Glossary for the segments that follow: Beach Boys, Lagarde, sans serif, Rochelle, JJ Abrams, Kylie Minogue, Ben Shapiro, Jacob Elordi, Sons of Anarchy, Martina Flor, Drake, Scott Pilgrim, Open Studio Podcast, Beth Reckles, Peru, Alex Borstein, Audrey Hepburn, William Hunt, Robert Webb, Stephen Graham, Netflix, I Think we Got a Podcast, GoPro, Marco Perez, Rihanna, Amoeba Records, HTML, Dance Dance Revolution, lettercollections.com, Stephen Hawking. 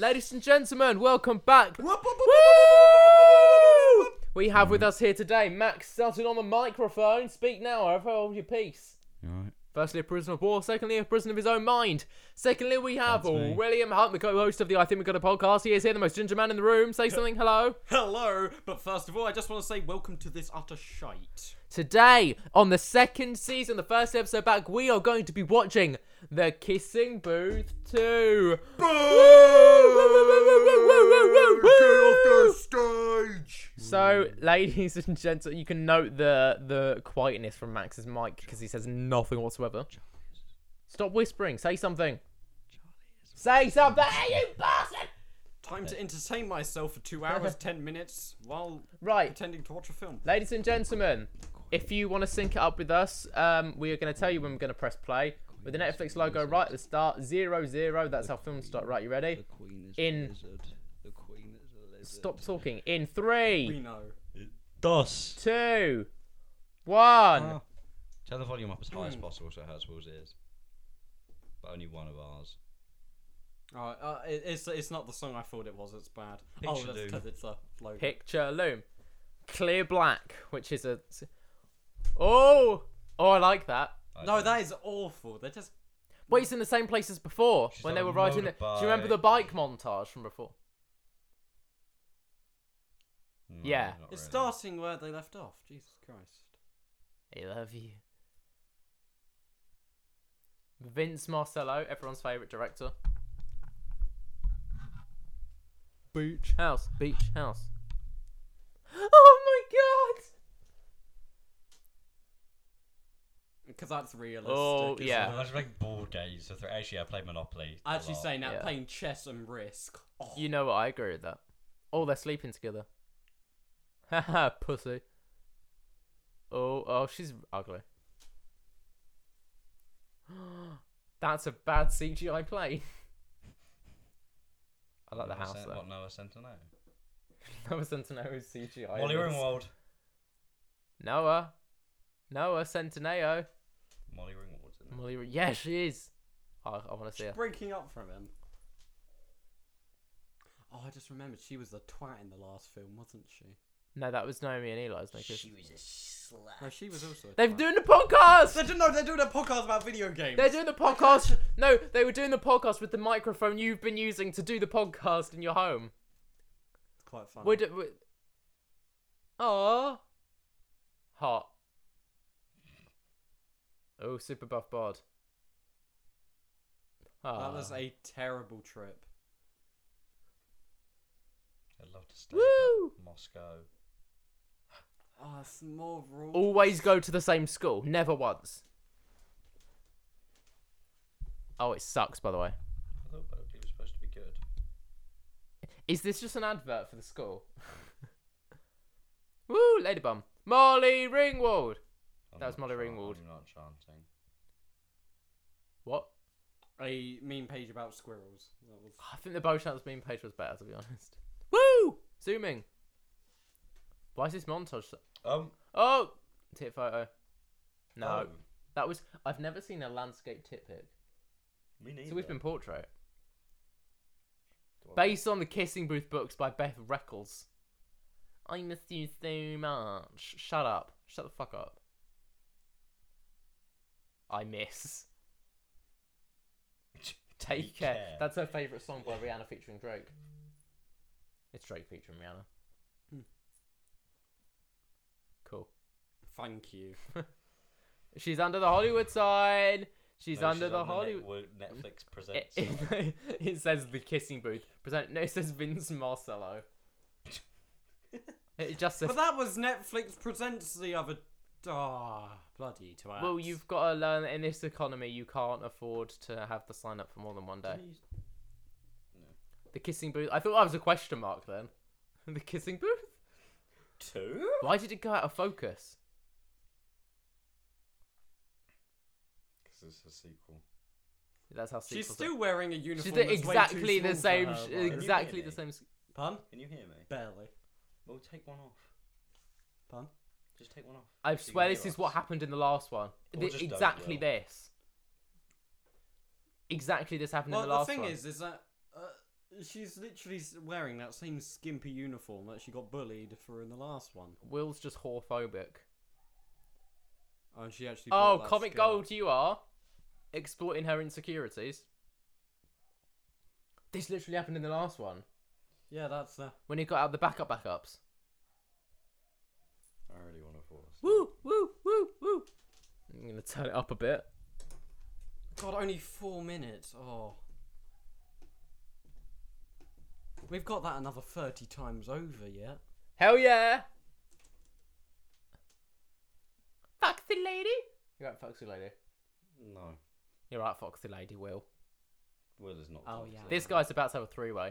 Ladies and gentlemen, welcome back. Woo! We have with us here today Max Sutton on the microphone. Speak now, or hold your peace. Alright. Firstly, a prisoner of war. Secondly, a prisoner of his own mind. Secondly, we have William Hunt, the co-host of the I Think we Got a Podcast. He is here, the most ginger man in the room. Say something, hello. Hello, but first of all, I just want to say welcome to this utter shite. Today, on the second season, the first episode back, we are going to be watching The Kissing Booth 2. Boo! Get off the stage! So, ladies and gentlemen, you can note the quietness from Max's mic because he says nothing whatsoever. Stop whispering. Say something. Say something! Hey, you bastard! Time to entertain myself for 2 hours, 10 minutes, while pretending to watch a film. Ladies and gentlemen, if you want to sync it up with us, we are going to tell you when we're going to press play. With the Netflix logo right at the start, 0, 0, that's how films start. Right, you ready? Stop talking. In 3, 2, 1. Tell the volume up as high as possible so it hurts Will's ears. But only one of ours. Alright, it's not the song I thought it was, it's bad. Picture that's because it's a logo. Picture Loom. Clear Black, which is a... Oh, I like that. No, that is awful. They're just... Well, it's in the same place as before, when they were riding it. Do you remember the bike montage from before? No, yeah. It's starting where they left off. Jesus Christ. I love you. Vince Marcello, everyone's favourite director. Beach house, beach house. Oh my god! Because that's realistic. Oh yeah. I was playing board games. So actually, I played Monopoly. I actually say now playing chess and Risk. Oh. You know what? I agree with that. Oh, they're sleeping together. Haha, pussy. Oh, she's ugly. That's a bad CGI play. I like the house though. What, Noah Centineo? Noah Centineo is CGI. Molly Ringwald. Noah Centineo. Molly Ringwald's in it. Yeah, she is. I want to see her. She's breaking up from him. Oh, I just remembered she was the twat in the last film, wasn't she? No, that was Naomi and Eli's. She was a slut. No, she was also a twat. They're doing the podcast! They're doing a podcast about video games. They're doing the podcast... No, they were doing the podcast with the microphone you've been using to do the podcast in your home. It's quite funny. Aww. Hot. Oh, super buff bod. That was a terrible trip. I'd love to stay in Moscow. Oh, it's more rules. Always go to the same school. Never once. Oh, it sucks, by the way. I thought Berkeley was supposed to be good. Is this just an advert for the school? Woo, lady bum. Molly Ringwald. That was Molly Ringwald. I'm not chanting. What? A meme page about squirrels. I think the Beauchamp's meme page was better, to be honest. Woo! Zooming. Why is this montage? Oh, tit photo. No, that was. I've never seen a landscape tit pic. Me neither. So we've been portrait. Based on the Kissing Booth books by Beth Reckles. I miss you so much. Shut up. Shut the fuck up. I miss. Take care. That's her favourite song by Rihanna featuring Drake. It's Drake featuring Rihanna. Cool. Thank you. She's under the Hollywood sign. Netflix presents. It says The Kissing Booth. It says Vince Marcello. It just says. But that was Netflix presents the other. Bloody 2 hours. Well, you've got to learn that in this economy, you can't afford to have the sign up for more than one day. The Kissing Booth. I thought that was a question mark then. The Kissing Booth? 2? Why did it go out of focus? Because it's a sequel. That's how sequels. She's still wearing a uniform. She's exactly the same. Exactly the same. Pardon? Can you hear me? Barely. Well, take one off. Pardon? Just take one off. I swear this is what happened in the last one. Exactly this. Exactly this happened in the last one. Well, the thing is that... She's literally wearing that same skimpy uniform that she got bullied for in the last one. Will's just whorephobic. Oh, and she actually. Oh, Comic Gold, you are exploiting her insecurities. This literally happened in the last one. Yeah, that's when he got out the backups. I really want to force. Woo, woo, woo, woo. I'm gonna turn it up a bit. God, only 4 minutes. Oh. We've got that another 30 times over yet. Hell yeah! Foxy lady? You're right, foxy lady. No. You're right, foxy lady, Will. Will is not foxy. Oh, yeah. This guy's about to have a three-way.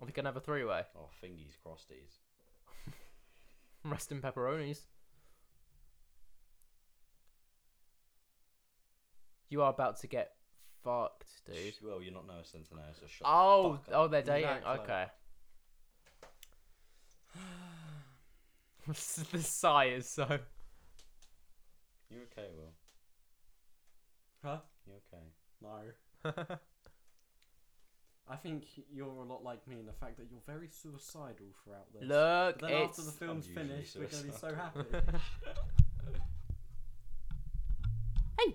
Are we going to have a three-way? Oh, fingies, crosties. Rest in pepperonis. You are about to get fucked, dude. Well, you're not Noah Centineo, it's a shot. Oh, they're dating. Exactly. Okay. The sigh is so. You okay, Will? Huh? You okay? No. I think you're a lot like me in the fact that you're very suicidal throughout this. Look, but then after the film's finished, we're gonna be so happy. Hey.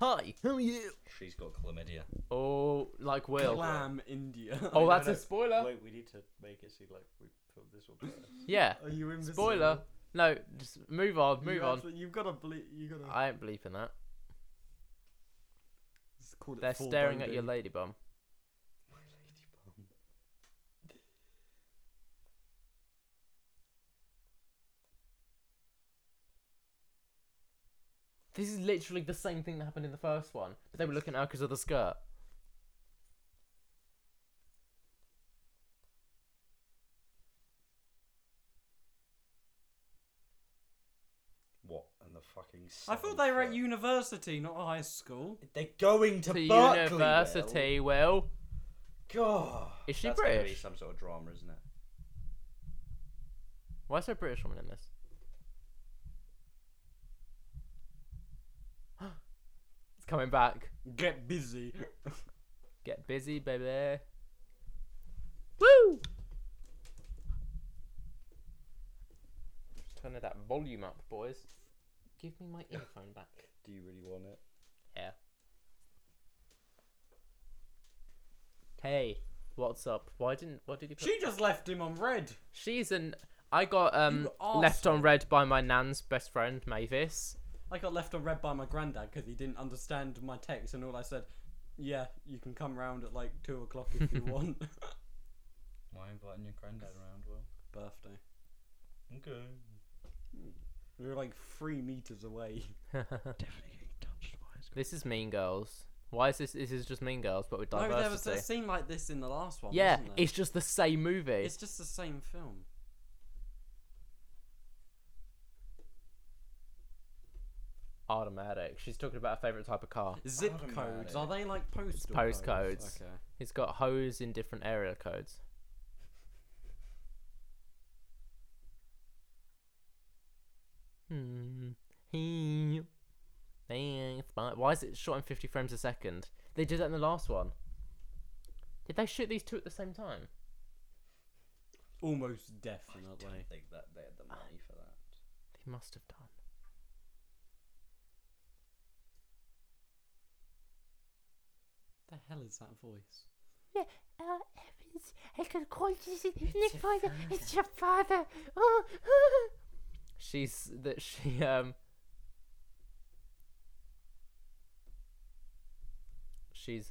Hi, how are you? She's got chlamydia. Oh, like Will. Glam India. Oh, that's a spoiler. Wait, we need to make it seem like we filmed this one better. Yeah. Are you in spoiler? No, just move on. You've got to bleep. I ain't bleeping that. They're staring at your lady bum. My lady bum. This is literally the same thing that happened in the first one, but they were looking at her because of the skirt. What in the fucking... I thought they were at university, not high school. They're going to Berkeley, university, Will. God. Is she British? That's going to be some sort of drama, isn't it? Why is there a British woman in this? Coming back. Get busy. Get busy, baby. Woo! Just turning that volume up, boys. Give me my earphone back. Do you really want it? Yeah. Hey, what's up? What did you put? She just left him on red. I got left on red by my nan's best friend, Mavis. I got left on red by my granddad because he didn't understand my text, and all I said, yeah, you can come round at like 2:00 if you want. Why are you inviting your granddad round, Will? Birthday. Okay. We were like 3 meters away. Definitely getting touched by his. This is Mean Girls. Why is this? This is just Mean Girls, but with diversity. No, there was a scene like this in the last one. Yeah, wasn't there? It's just the same movie. It's just the same film. Automatic. She's talking about her favourite type of car. Zip codes. Are they like postal codes? Postcodes. Okay. He's got hoes in different area codes. Thanks. Why is it shot in 50 frames a second? They did that in the last one. Did they shoot these two at the same time? Almost definitely. I don't think that they had the money for that. They must have done. The hell is that voice? Yeah, I can call Jesus, Nick Father. It's your father. Oh. She's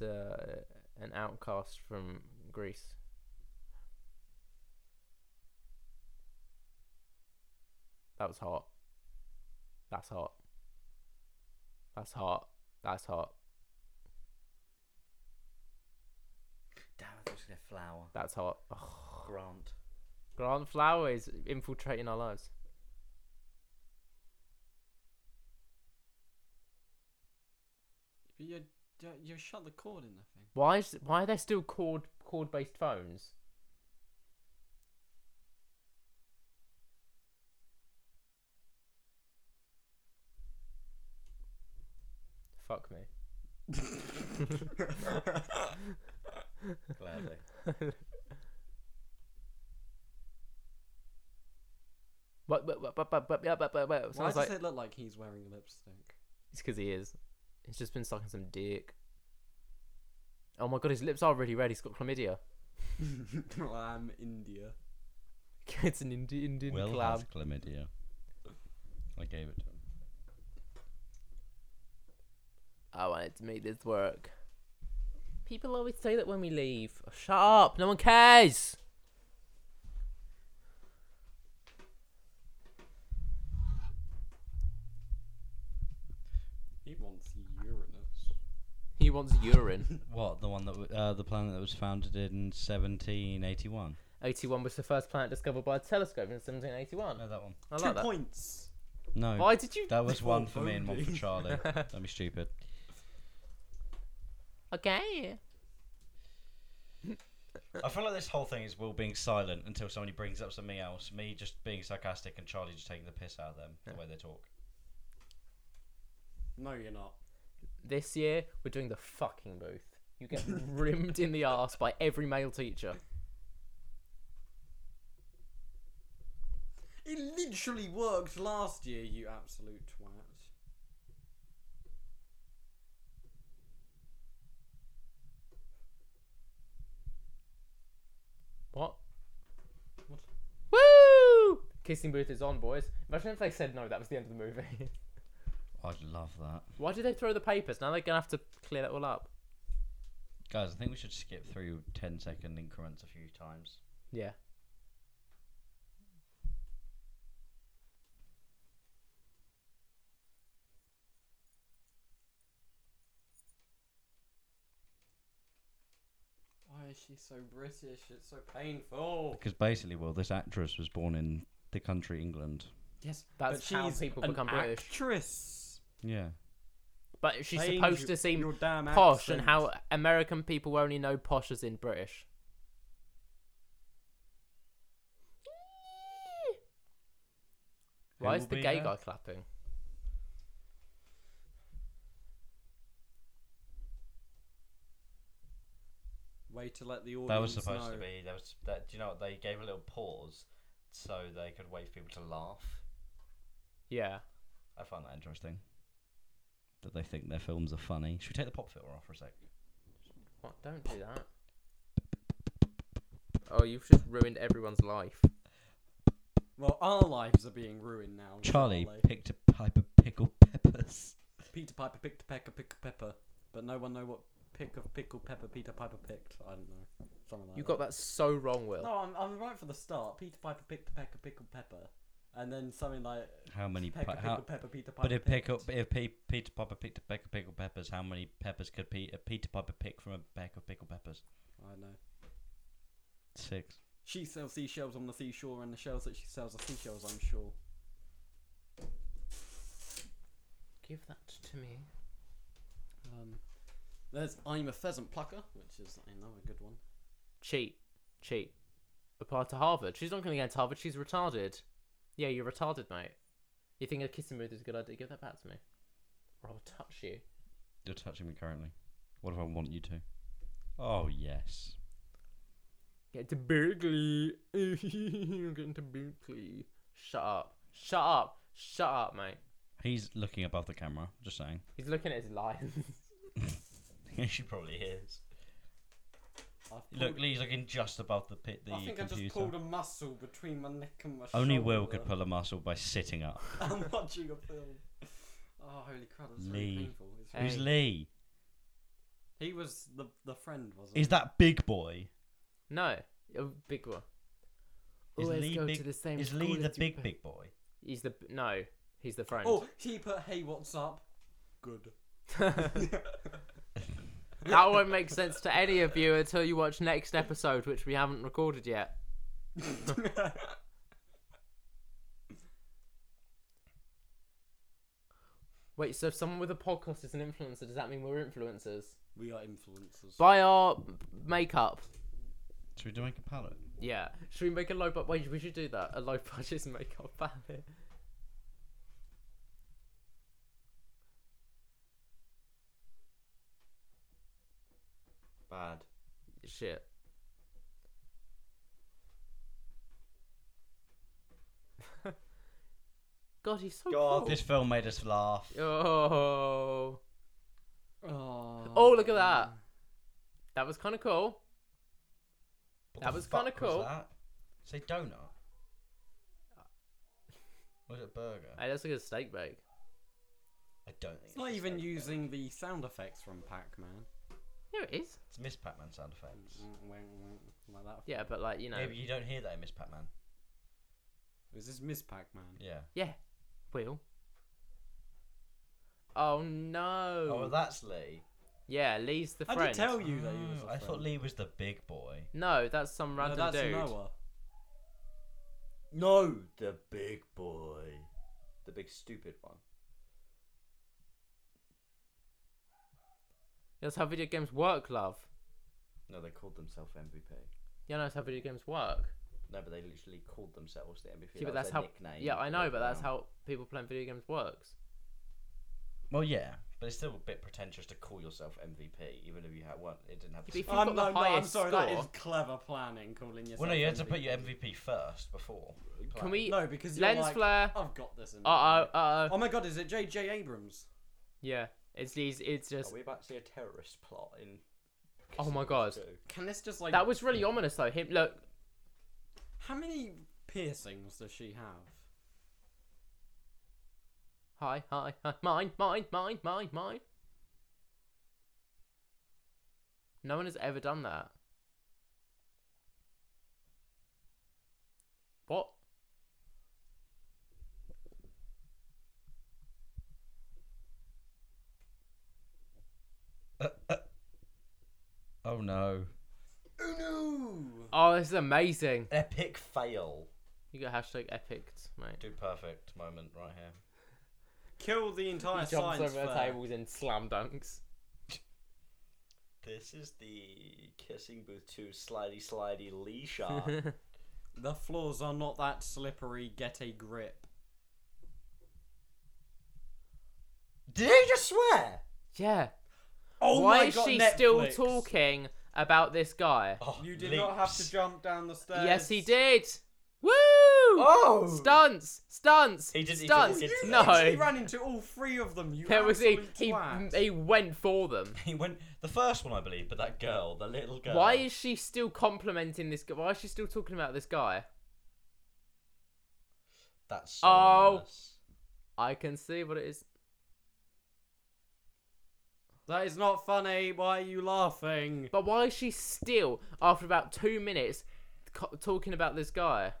an outcast from Greece. That was hot. That's hot. That's hot. That's hot. Damn, I'm just gonna flower. That's hot. Oh. Grant Flower is infiltrating our lives. You shut the cord in that thing. Why are there still cord based phones? Fuck me. Gladly. What? Why does it look like he's wearing lipstick? It's because he is. He's just been sucking some dick. Oh my god, his lips are really red. He's got chlamydia. Well, I'm India. It's an Indian Will club. Will has chlamydia. I gave it to him. I wanted to make this work. People always say that when we leave. Oh, shut up. No one cares. He wants urine. What? The one that the planet that was founded in 1781. 81 was the first planet discovered by a telescope in 1781. No, that one. I like 2 points. No. Why did you? That was one for me and one for Charlie. Don't be stupid. Okay. I feel like this whole thing is Will being silent until somebody brings up something else. Me just being sarcastic and Charlie just taking the piss out of them the way they talk. No, you're not. This year, we're doing the fucking booth. You get rimmed in the arse by every male teacher. It literally worked last year, you absolute twat. What? Woo! Kissing Booth is on, boys. Imagine if they said no, that was the end of the movie. I'd love that. Why did they throw the papers? Now they're going to have to clear that all up. Guys, I think we should skip through 10-second increments a few times. Yeah. Why is she so British? It's so painful. Because basically, well, this actress was born in the country England. Yes, that's how people become British. Actress. Yeah, but she's supposed to seem posh, accent. And how American people only know posh as in British. Why is the gay guy clapping? Way to let the audience know. That was supposed to be. That was. That, do you know what? They gave a little pause so they could wait for people to laugh. Yeah, I find that interesting. That they think their films are funny. Should we take the pop filter off for a sec? What? Don't do that. Oh, you've just ruined everyone's life. Well, our lives are being ruined now. Charlie picked a pipe of pickled peppers. Peter Piper picked a peck of pickled pepper, but no one know what pick of pickled pepper Peter Piper picked. I don't know. Something like that. You got that so wrong, Will. No, I'm right for the start. Peter Piper picked a peck of pickled pepper. And then something like how many pepper Peter Piper. But Peter Piper picked a peck of pickled peppers, how many peppers could Peter Piper pick from a peck of pickled peppers? I know. 6. She sells seashells on the seashore, and the shells that she sells are seashells, I'm sure. Give that to me. There's I'm a Pheasant Plucker, which is another good one. Cheat. Applied to Harvard. She's not going to get to Harvard. She's retarded. Yeah, you're retarded, mate. You think a kissing booth is a good idea? Give that back to me. Or I'll touch you. You're touching me currently. What if I want you to? Oh, yes. Get to Berkeley. You're getting to Berkeley. Shut up. Shut up, mate. He's looking above the camera, just saying. He's looking at his lines. She probably is. Look, Lee's looking just above the pit. I think computer. I just pulled a muscle between my neck and my shoulder. Only Will could pull a muscle by sitting up. I'm watching a film. Oh, holy crap, that's really painful. Who's Lee? He was the friend, wasn't he? Is that Big Boy? No, Big Boy. Is Lee, big boy? He's the... No, he's the friend. Oh, he put, hey, what's up? Good. That won't make sense to any of you until you watch next episode, which we haven't recorded yet. Wait, so if someone with a podcast is an influencer, does that mean we're influencers? We are influencers. Buy our makeup. Should we make a palette? Yeah. Should we make a low budget? Wait, we should do that. A low budget makeup palette. Bad. Shit. God, he's so cool. This film made us laugh. Oh, look at that. That was kind of cool. That was kind of cool. Say donut. Was it burger? Hey, that's like a steak bake. I don't think it's not even using the sound effects from Pac-Man. Yeah, it is. It's Miss Pac-Man sound effects. Like that. Yeah, but like, you know. Yeah, but you don't hear that in Miss Pac-Man. Is this Miss Pac-Man? Yeah. Yeah. Wheel. Oh no. Oh, well, that's Lee. Yeah, Lee's the friend. I did tell you that he was the friend. I thought Lee was the big boy. No, that's some random dude. That's Noah. No, the big boy. The big stupid one. That's how video games work, love. No, they called themselves MVP. Yeah, no, that's how video games work. No, but they literally called themselves the MVP. Yeah, but that's how nickname. Yeah, I know, but that's how people playing video games works. Well, yeah, but it's still a bit pretentious to call yourself MVP, even if you had one. It didn't have. To I'm sorry, score, that is clever planning. Calling yourself. Well, no, you had MVP. To put your MVP first before. Can we? No, because lens like, flare. I've got this. Oh my God, is it JJ Abrams? Yeah, it's just. Are we about to see a terrorist plot in? Oh my God! Can this just like? That was really ominous, though. Him look. How many piercings does she have? Hi. Mine. No one has ever done that. What? Oh no. Oh no! Oh, this is amazing. Epic fail. You got hashtag epic, mate. Do perfect moment right here. Kill the entire science fair. He jumps over the tables in slam dunks. This is the Kissing Booth 2 slidey Lee shot. The floors are not that slippery, get a grip. Did he just swear? Yeah. Oh my God, why is she Netflix. Still talking about this guy? Oh, you did not have to jump down the stairs. Yes, he did. Woo! Oh! Stunts! He didn't stunts. Even get to he ran into all three of them. You there was he went for them. He went the first one, I believe, but that girl, the little girl. Why is she still complimenting this guy? Why is she still talking about this guy? That's so nice. I can see what it is. That is not funny. Why are you laughing? But why is she still, after about 2 minutes, talking about this guy?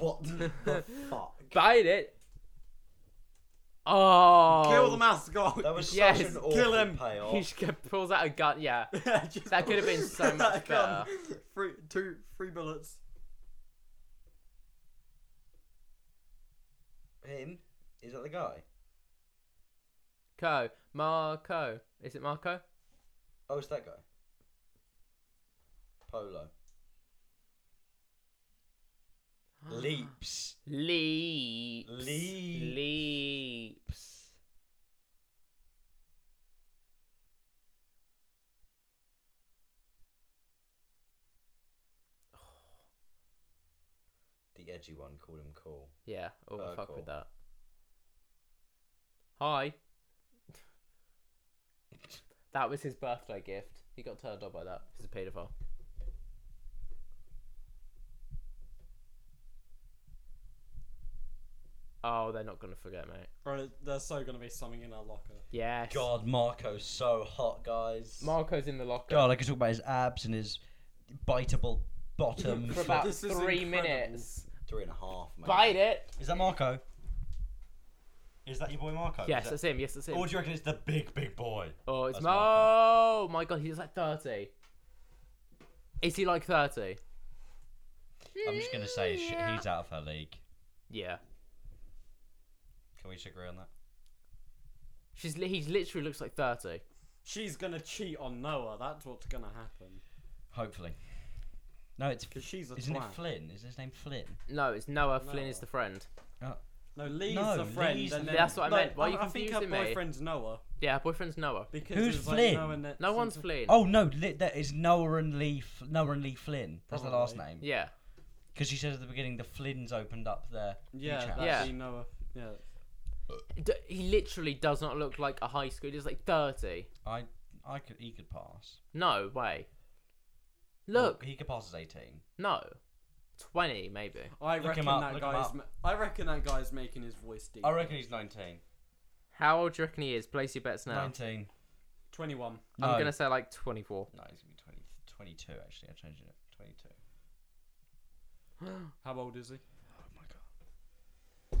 What the fuck? Bite it. Oh. Kill the mascot. That was such an awful kill him. Payoff. He pulls out a gun. Yeah. That could have been so much better. 3 bullets. Him? Is that the guy? Marco. Is it Marco? Oh, it's that guy. Polo. Leaps. Oh. The edgy one called him cool. Yeah, oh fuck cool. With that. Hi. That was his birthday gift. He got turned on by that. He's a paedophile. Oh, they're not going to forget, mate. Bro, there's so going to be something in our locker. Yes. God, Marco's so hot, guys. Marco's in the locker. God, I could talk about his abs and his biteable bottom. For about 3 minutes. 3.5, mate. Bite it. Is that Marco? Is that your boy Marco? Yes, that's him. Yes, that's him. Or do you reckon it's the big boy? Oh, it's Marco. Oh, my God. He's like 30. Is he like 30? I'm just going to say he's out of her league. Yeah. Can we agree on that? He literally looks like 30. She's gonna cheat on Noah. That's what's gonna happen. Hopefully. No, it's because she's a. Isn't twat. It Flynn? Is his name Flynn? No, it's Noah. Flynn is the friend. No, Lee's the friend. Lee's and then, that's what I meant. Why are you confusing me? I think her boyfriend's Noah. Yeah, her boyfriend's Noah. Because who's Flynn? Like Noah no one's Flynn. Oh no, that is Noah and Lee. Noah and Lee Flynn. That's the last name. Yeah. Because she said at the beginning the Flynns opened up their beach house. Yeah. Noah, he literally does not look like a high schooler. He's like 30. He could pass. No way. Look. Well, he could pass as 18. No. 20 maybe. I reckon that guy's making his voice deep. I reckon he's 19. How old do you reckon he is? Place your bets now. 19. 21. I'm going to say like 24. No, he's going to be 22 actually. I changed it. 22. How old is he? Oh my god.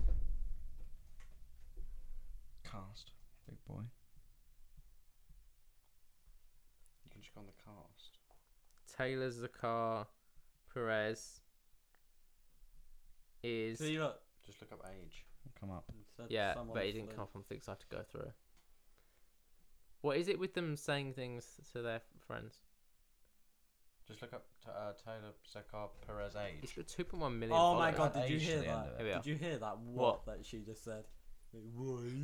Cast. Big boy. You can check on the cast. Taylor Zakhar Perez is... See, look. Just look up age. Come up. Yeah, but he didn't come up on things, so I have to go through. What is it with them saying things to their friends? Just look up Taylor Zakhar Perez age. He's got 2.1 million. Oh my god, did you hear that? Did you hear that? What? That she just said.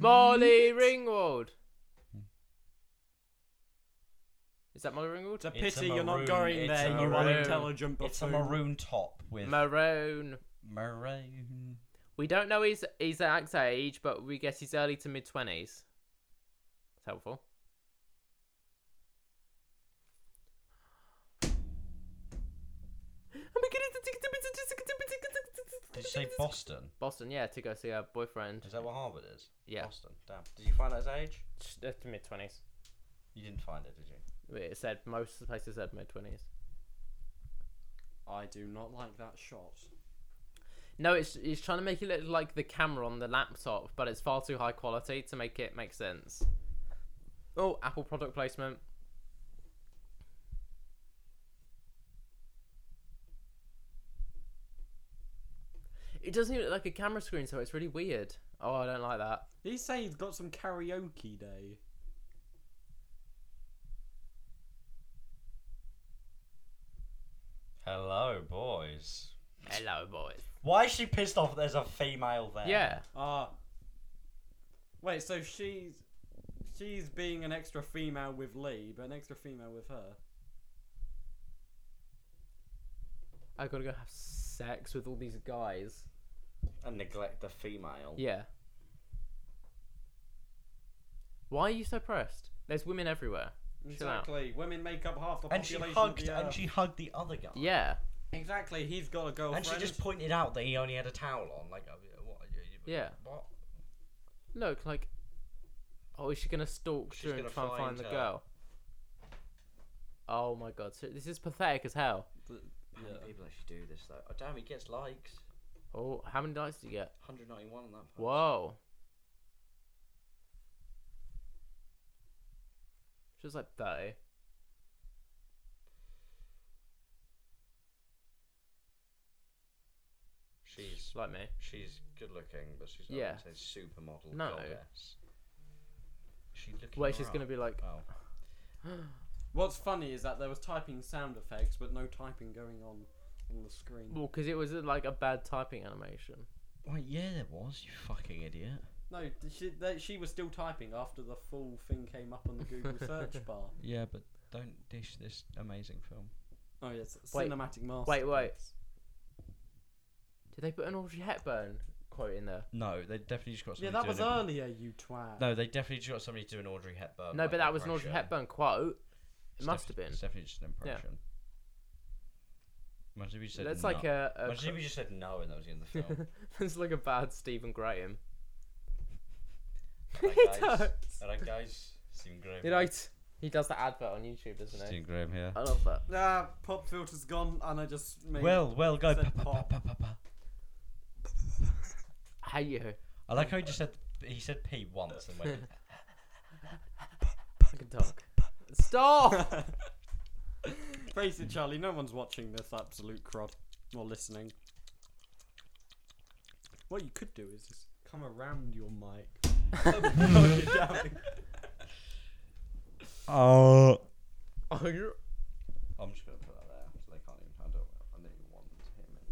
Molly Ringwald. Is that Molly Ringwald? It's a pity you're not going there, you unintelligent buffoon. It's a maroon top with... Maroon. We don't know his exact age, but we guess he's early to mid-20s. That's helpful. Did you say Boston? Boston, yeah, to go see her boyfriend. Is that what Harvard is? Yeah. Boston, damn. Did you find out his age? Just mid-20s. You didn't find it, did you? It said, most of the places said mid-20s. I do not like that shot. No, it's trying to make it look like the camera on the laptop, but it's far too high quality to make it make sense. Oh, Apple product placement. It doesn't even look like a camera screen, so it's really weird. Oh, I don't like that. He's saying he's got some karaoke day. Hello, boys. Why is she pissed off that there's a female there? Yeah. Wait, so she's being an extra female with Lee, but an extra female with her. I gotta go have sex with all these guys. And neglect the female. Yeah. Why are you so pressed? There's women everywhere. Exactly. Women make up half the population. And she hugged the other guy. Yeah. Exactly, he's got a girlfriend. And she just pointed out that he only had a towel on. Like, what? Yeah. What? Look, like... Oh, is she going to stalk through and try and find the girl? Oh my god, so this is pathetic as hell. How many people actually do this, though? Oh, damn, he gets likes. Oh, how many likes did he get? 191 on that post. Whoa. She was like 30. She's like me. She's good looking, but she's not a supermodel. No. Goddess. She looking. Wait, she's going to be like. Oh. What's funny is that there was typing sound effects, but no typing going on the screen. Well, because it was like a bad typing animation. Wait, yeah, there was. You fucking idiot. No, she was still typing after the full thing came up on the Google search bar. Yeah, but don't dish this amazing film. Oh yes, cinematic masterpiece. Wait. Did they put an Audrey Hepburn quote in there? No, they definitely just got somebody to... Yeah, that was earlier, you twat. No, they definitely just got somebody to do an Audrey Hepburn. No, but that was an Audrey Hepburn quote. It must have been. It's definitely just an impression. Yeah. Imagine if you just said no. Imagine if you just said no and that was the end of the film. It's like a bad Stephen Graham. Alright guys, Stephen Graham. You're right. He does that advert on YouTube, doesn't he? Stephen Graham here. I love that. Nah, pop filter's gone and I just made... Well, go. How you? I like how he just said P once and went like a dog. Stop! Face it, Charlie. No one's watching this absolute crud or listening. What you could do is just come around your mic. I'm just gonna put that there so they can't even. I don't even want him in.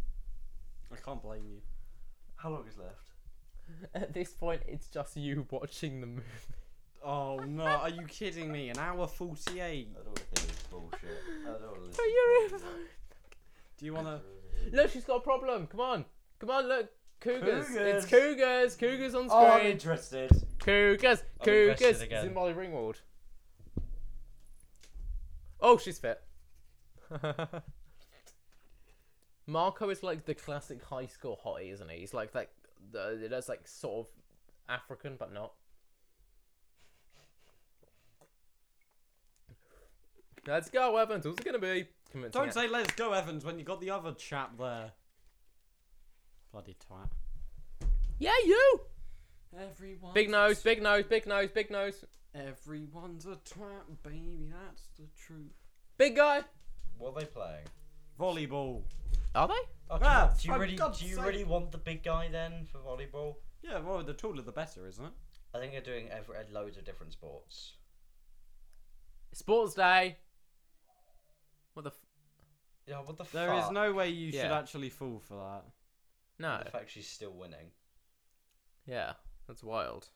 I can't blame you. How long is left? At this point, it's just you watching the movie. Oh no! Are you kidding me? An hour 48. I don't think it's bullshit. I don't. But you're in. Do you wanna? No, she's got a problem. Come on. Come on, look. Cougars. It's cougars. Cougars on screen. Oh, I'm interested. Cougars. Cougars. Is it Molly Ringwald? Oh, she's fit. Marco is like the classic high school hottie, isn't he? He's like that. That's like sort of African, but not. Let's go, Evans. Who's it gonna be? Don't say "let's go, Evans" when you got the other chap there. Bloody twat. Yeah, you. Everyone. Big nose. Big nose. Big nose. Big nose. Everyone's a twat, baby. That's the truth. Big guy. What are they playing? Volleyball. Are they? Oh, do you really want the big guy then for volleyball? Yeah, well, the taller the better, isn't it? I think they're doing loads of different sports. Sports day. What the? There is no way you should actually fall for that. No. The fact she's still winning. Yeah, that's wild.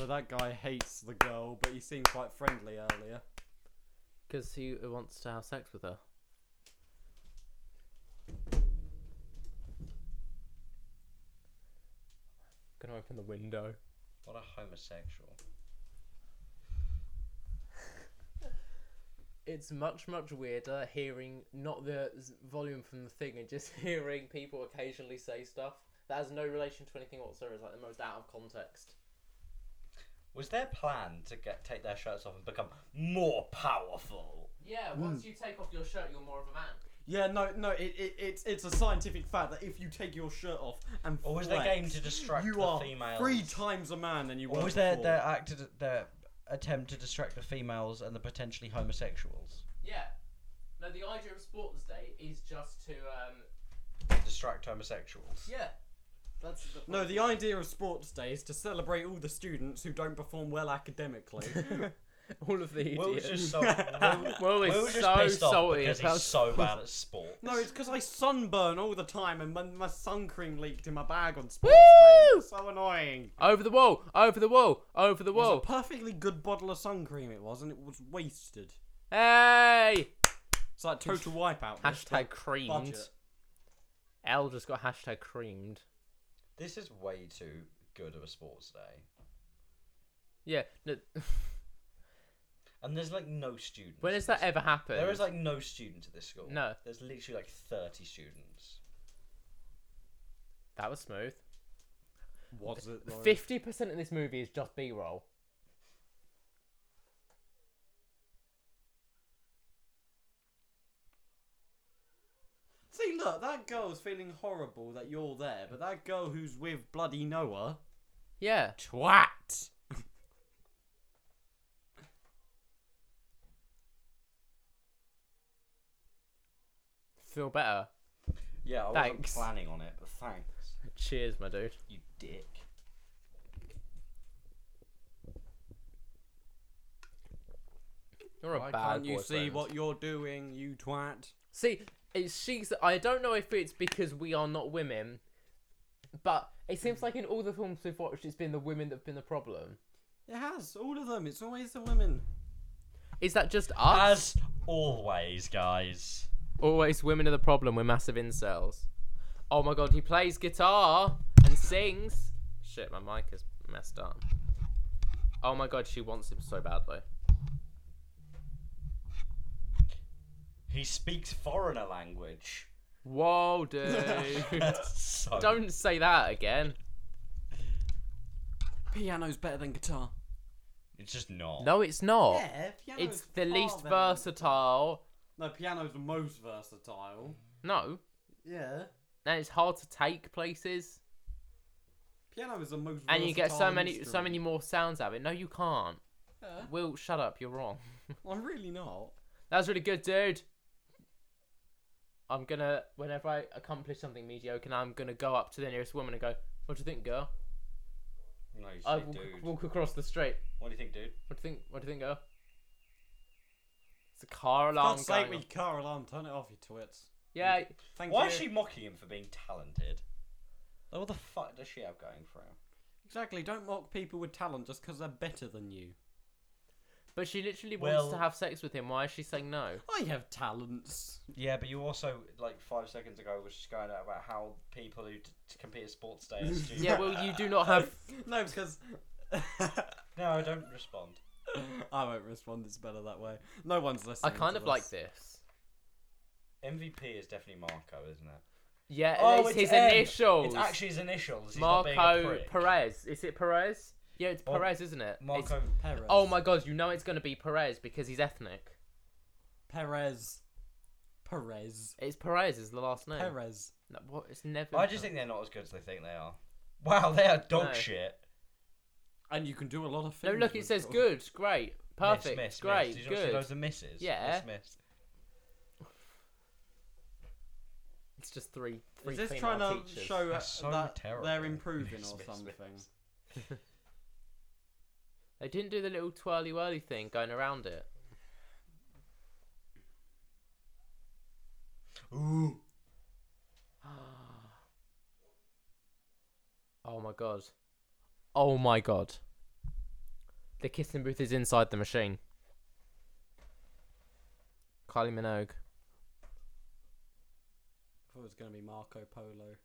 So that guy hates the girl, but he seemed quite friendly earlier. Because he wants to have sex with her. I'm gonna open the window. What a homosexual. It's much, much weirder hearing, not the volume from the thing, and just hearing people occasionally say stuff that has no relation to anything whatsoever. It's like the most out of context. Was their plan to take their shirts off and become more powerful? Yeah, once you take off your shirt, you're more of a man. Yeah, no, it's a scientific fact that if you take your shirt off and flex, or was their game to distract the females? 3 times a man than you were. Or was their attempt to distract the females and the potentially homosexuals? Yeah. No, the idea of sports day is just to distract homosexuals. Yeah. The idea of sports day is to celebrate all the students who don't perform well academically. All of the idiots. Will is so salty because he's so bad at sports. No, it's because I sunburn all the time and my sun cream leaked in my bag on sports day. It's so annoying. Over the wall. It was a perfectly good bottle of sun cream and it was wasted. Hey! It's like Total Wipeout. Hashtag creamed. Budget. Elle just got hashtag creamed. This is way too good of a sports day. Yeah. No. And there's like no students. When has that ever happened? There is like no students at this school. No. There's literally like 30 students. That was smooth. Was it? 50% of this movie is just B-roll. See, look, that girl's feeling horrible that you're there, but that girl who's with bloody Noah... Yeah. Twat! Feel better? Yeah, I wasn't planning on it, but thanks. Cheers, my dude. You dick. You're a bad boy. Why can't you see what you're doing, you twat? See... I don't know if it's because we are not women, but it seems like in all the films we've watched, it's been the women that have been the problem. It has. All of them. It's always the women. Is that just us? As always, guys. Always women are the problem. We're massive incels. Oh my god, he plays guitar and sings. Shit, my mic is messed up. Oh my god, she wants him so badly. He speaks foreigner language. Whoa, dude. Don't say that again. Piano's better than guitar. It's just not. No, it's not. Yeah, piano's It's the least versatile. No, piano's the most versatile. No. Yeah. And it's hard to take places. Piano is the most versatile. And you get so many more sounds out of it. No, you can't. Yeah. Will, shut up. You're wrong. I'm really not. That was really good, dude. I'm gonna, whenever I accomplish something mediocre, I'm gonna go up to the nearest woman and go, "What do you think, girl?" No, you say, dude. I walk across the street. What do you think, dude? What do you think, girl? It's a car alarm. God's sake, with car alarm, turn it off, you twits. Yeah. Why is she mocking him for being talented? Like, what the fuck does she have going for him? Exactly. Don't mock people with talent just because they're better than you. But she literally wants to have sex with him. Why is she saying no? I have talents. Yeah, but you also, like, 5 seconds ago, was just going out about how people who compete in sports day are stupid. Yeah, well, you do not have... No, because... No, I don't respond. I won't respond. It's better that way. No one's listening. I kind of like this. MVP is definitely Marco, isn't it? Yeah, oh, it's his initials. It's actually his initials. He's Marco Perez. Is it Perez? Yeah, it's Perez, isn't it? Marco Perez. Oh my god, you know it's going to be Perez because he's ethnic. Perez. It's Perez is the last name. Perez. No, what? It's never. I just think they're not as good as they think they are. Wow, they are dog shit. And you can do a lot of things. No, look, it says good, great, perfect, miss, great, miss. Did you good. Did those are misses? Yeah. Miss. It's just three is this trying to teachers. Show so that terrible. They're improving miss, or miss, something? Miss. They didn't do the little twirly-whirly thing going around it. Ooh. Oh my god. The kissing booth is inside the machine. Kylie Minogue. I thought it was going to be Marco Polo.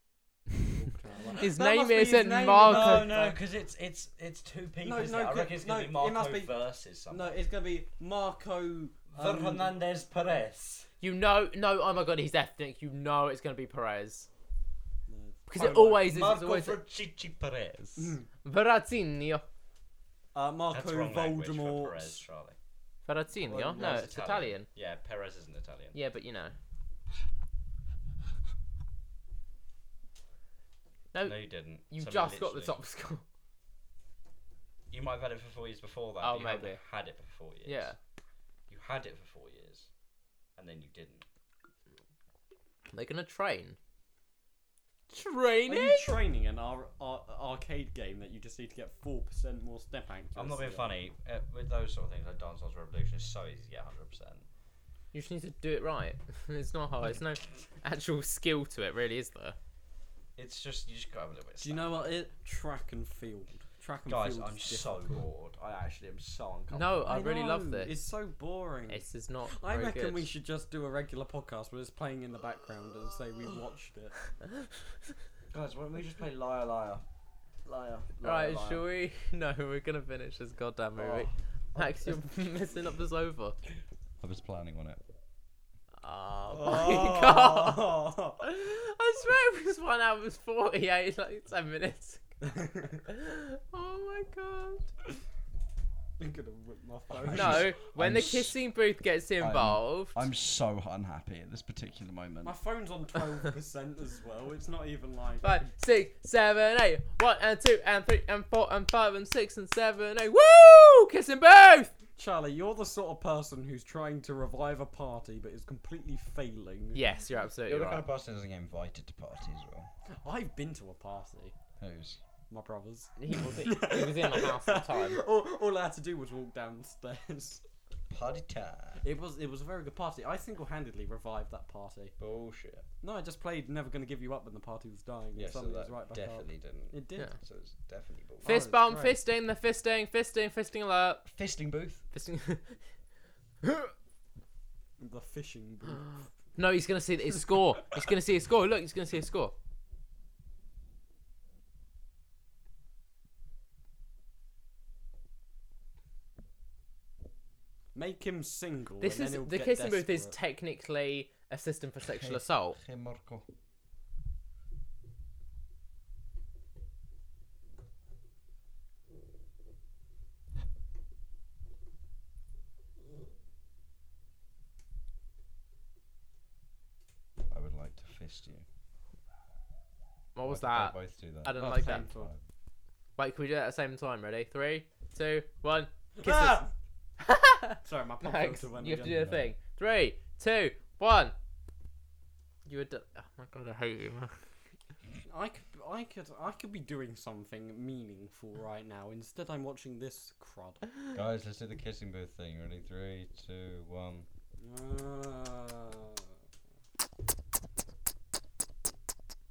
His name isn't Marco. No, because it's two people. I reckon it's going to be Marco versus something. No, it's going to be Marco Fernandez Perez. Oh my god, he's ethnic. You know it's going to be Perez. Because it always is. Marco Fricci Perez. Verrazzinho. Marco Voldemort. Perez, Charlie. Verrazzinho? Well, no, it's Italian. Yeah, Perez isn't Italian. Yeah, but you know. No, you didn't. You just got the top score. You might have had it for 4 years before that. Oh, but you had it for 4 years. Yeah. You had it for 4 years. And then you didn't. They're going to train. Training? Are you training an arcade game that you just need to get 4% more step accuracy? I'm not being funny. With those sort of things, like Dance Dance Revolution, it's so easy to get 100%. You just need to do it right. It's not hard. There's no actual skill to it, really, is there? It's just, you just got to have a little bit of stuff. Do you know what it? Track and field. Guys, I'm so bored. I actually am so uncomfortable. No, I really love this. It's so boring. This is not I very reckon good. We should just do a regular podcast where it's playing in the background and say we watched it. Guys, why don't we just play Liar, Liar? Liar. Right, liar. Shall we? No, we're going to finish this goddamn movie. Max, you're messing up the sofa. I was planning on it. Oh my god! I swear it was 1 hour 48, like 10 minutes. Oh my god! I'm gonna whip my phone. No, when the kissing booth gets involved, I'm so unhappy at this particular moment. My phone's on 12% as well. It's not even like 5, 6, 7, 8, 1 and 2 and 3 and 4 and 5 and 6 and 7, 8. Woo! Kissing booth. Charlie, you're the sort of person who's trying to revive a party but is completely failing. Yes, you're absolutely right. You're the kind of person who doesn't get invited to parties at all. I've been to a party. Whose? My brother's. He was in my house at the time. All I had to do was walk downstairs. Party time. It was a very good party. I single-handedly revived that party. Bullshit. No, I just played Never Gonna Give You Up when the party was dying. Yeah, and suddenly so it was right back up. Definitely didn't. It did. Yeah. So it was definitely bullshit. Fist bump, fisting, the fisting alert. Fisting booth. Fisting. The fishing booth. No, he's gonna see his score. He's gonna see his score. Look, he's gonna see his score. Make him single. This is the kissing booth is technically a system for sexual assault. Hey Marco. I would like to fist you. What was that? They both do that. I don't like that. Wait, can we do that at the same time? Ready? 3, 2, 1. Kisses. Ah! Sorry, my pop filter went. You have to do the thing. 3, 2, 1. You were done. Oh my god, I hate you. I could be doing something meaningful right now. Instead, I'm watching this crud. Guys, let's do the kissing booth thing. Ready? 3, 2,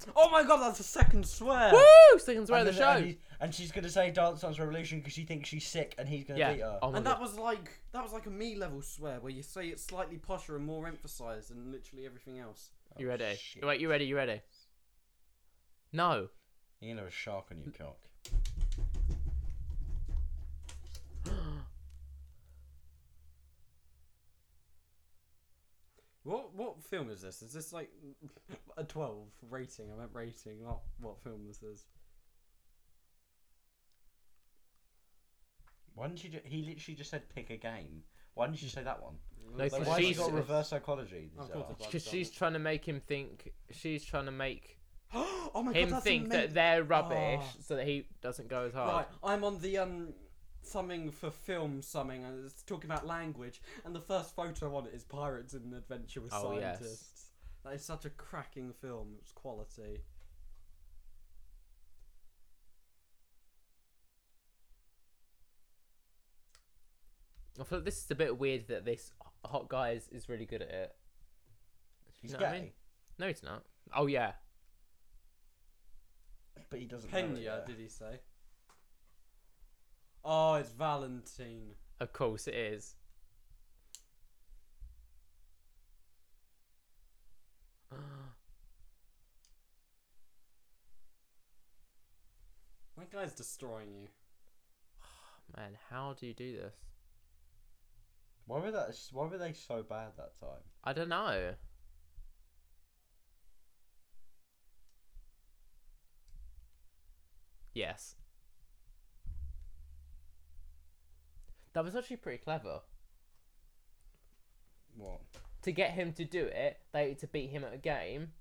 1. Oh my God, that's the second swear. Woo! Second swear of the show. And she's going to say Dance Dance Revolution because she thinks she's sick and he's going to beat her. Oh, and that was like a me-level swear where you say it slightly posher and more emphasised than literally everything else. Oh, you ready? Shit. Wait, you ready? No. You're going to have a shark on your cock. What film is this? Is this like a 12 rating? I meant rating, not what film this is. Why didn't you? He literally just said pick a game. Why didn't you say that one? No, like, why she's got reverse psychology. Because she's trying to make him think. She's trying to make him think that they're rubbish, so that he doesn't go as hard. Right, I'm on the something for film something, and it's talking about language. And the first photo on it is Pirates and Adventurous Scientists. Yes. That is such a cracking film. It's quality. I feel like this is a bit weird that this hot guy is really good at it. He's gay. I mean? No, he's not. Oh, yeah. But he doesn't Pena, did he say? Oh, it's Valentine. Of course it is. That guy's destroying you. Oh, man, how do you do this? Why were they so bad that time? I don't know. Yes. That was actually pretty clever. What? To get him to do it, they to beat him at a game.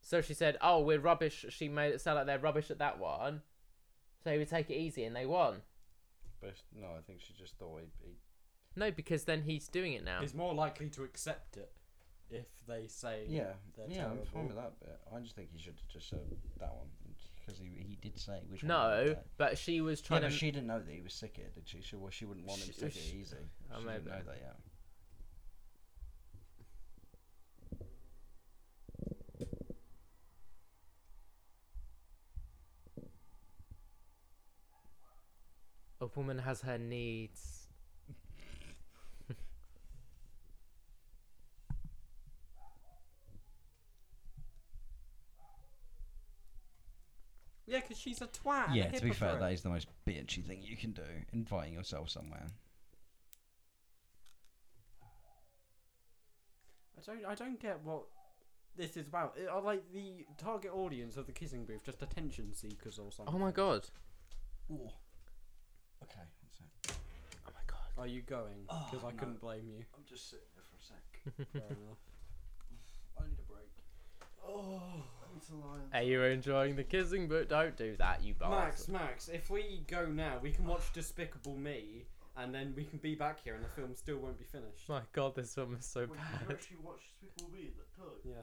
So she said, "Oh, we're rubbish." She made it sound like they're rubbish at that one. So he would take it easy, and they won. But no, I think she just thought he'd be. No, because then he's doing it now. He's more likely to accept it if they say they're terrible. Yeah, I'm fine with that bit. I just think he should have just said that one, because he did say which one. No, but she was trying to... But she didn't know that he was sick here, did she? Well, she wouldn't want him to take it easy. She didn't know that, yeah. A woman has her needs... Yeah, because she's a twat. Yeah, to be fair, that is the most bitchy thing you can do, inviting yourself somewhere. I don't get what this is about. Are like the target audience of the Kissing Booth just attention seekers or something? Oh my God. Ooh. Okay, one sec. Oh my God. Are you going? Because I couldn't blame you. I'm just sitting there for a sec. Fair enough. I need a break. Oh. Hey, you're enjoying the Kissing Booth. Don't do that, you bastard. Max, if we go now, we can watch Despicable Me, and then we can be back here, and the film still won't be finished. My God, this film is so bad. You actually watched Despicable Me at that time? Yeah.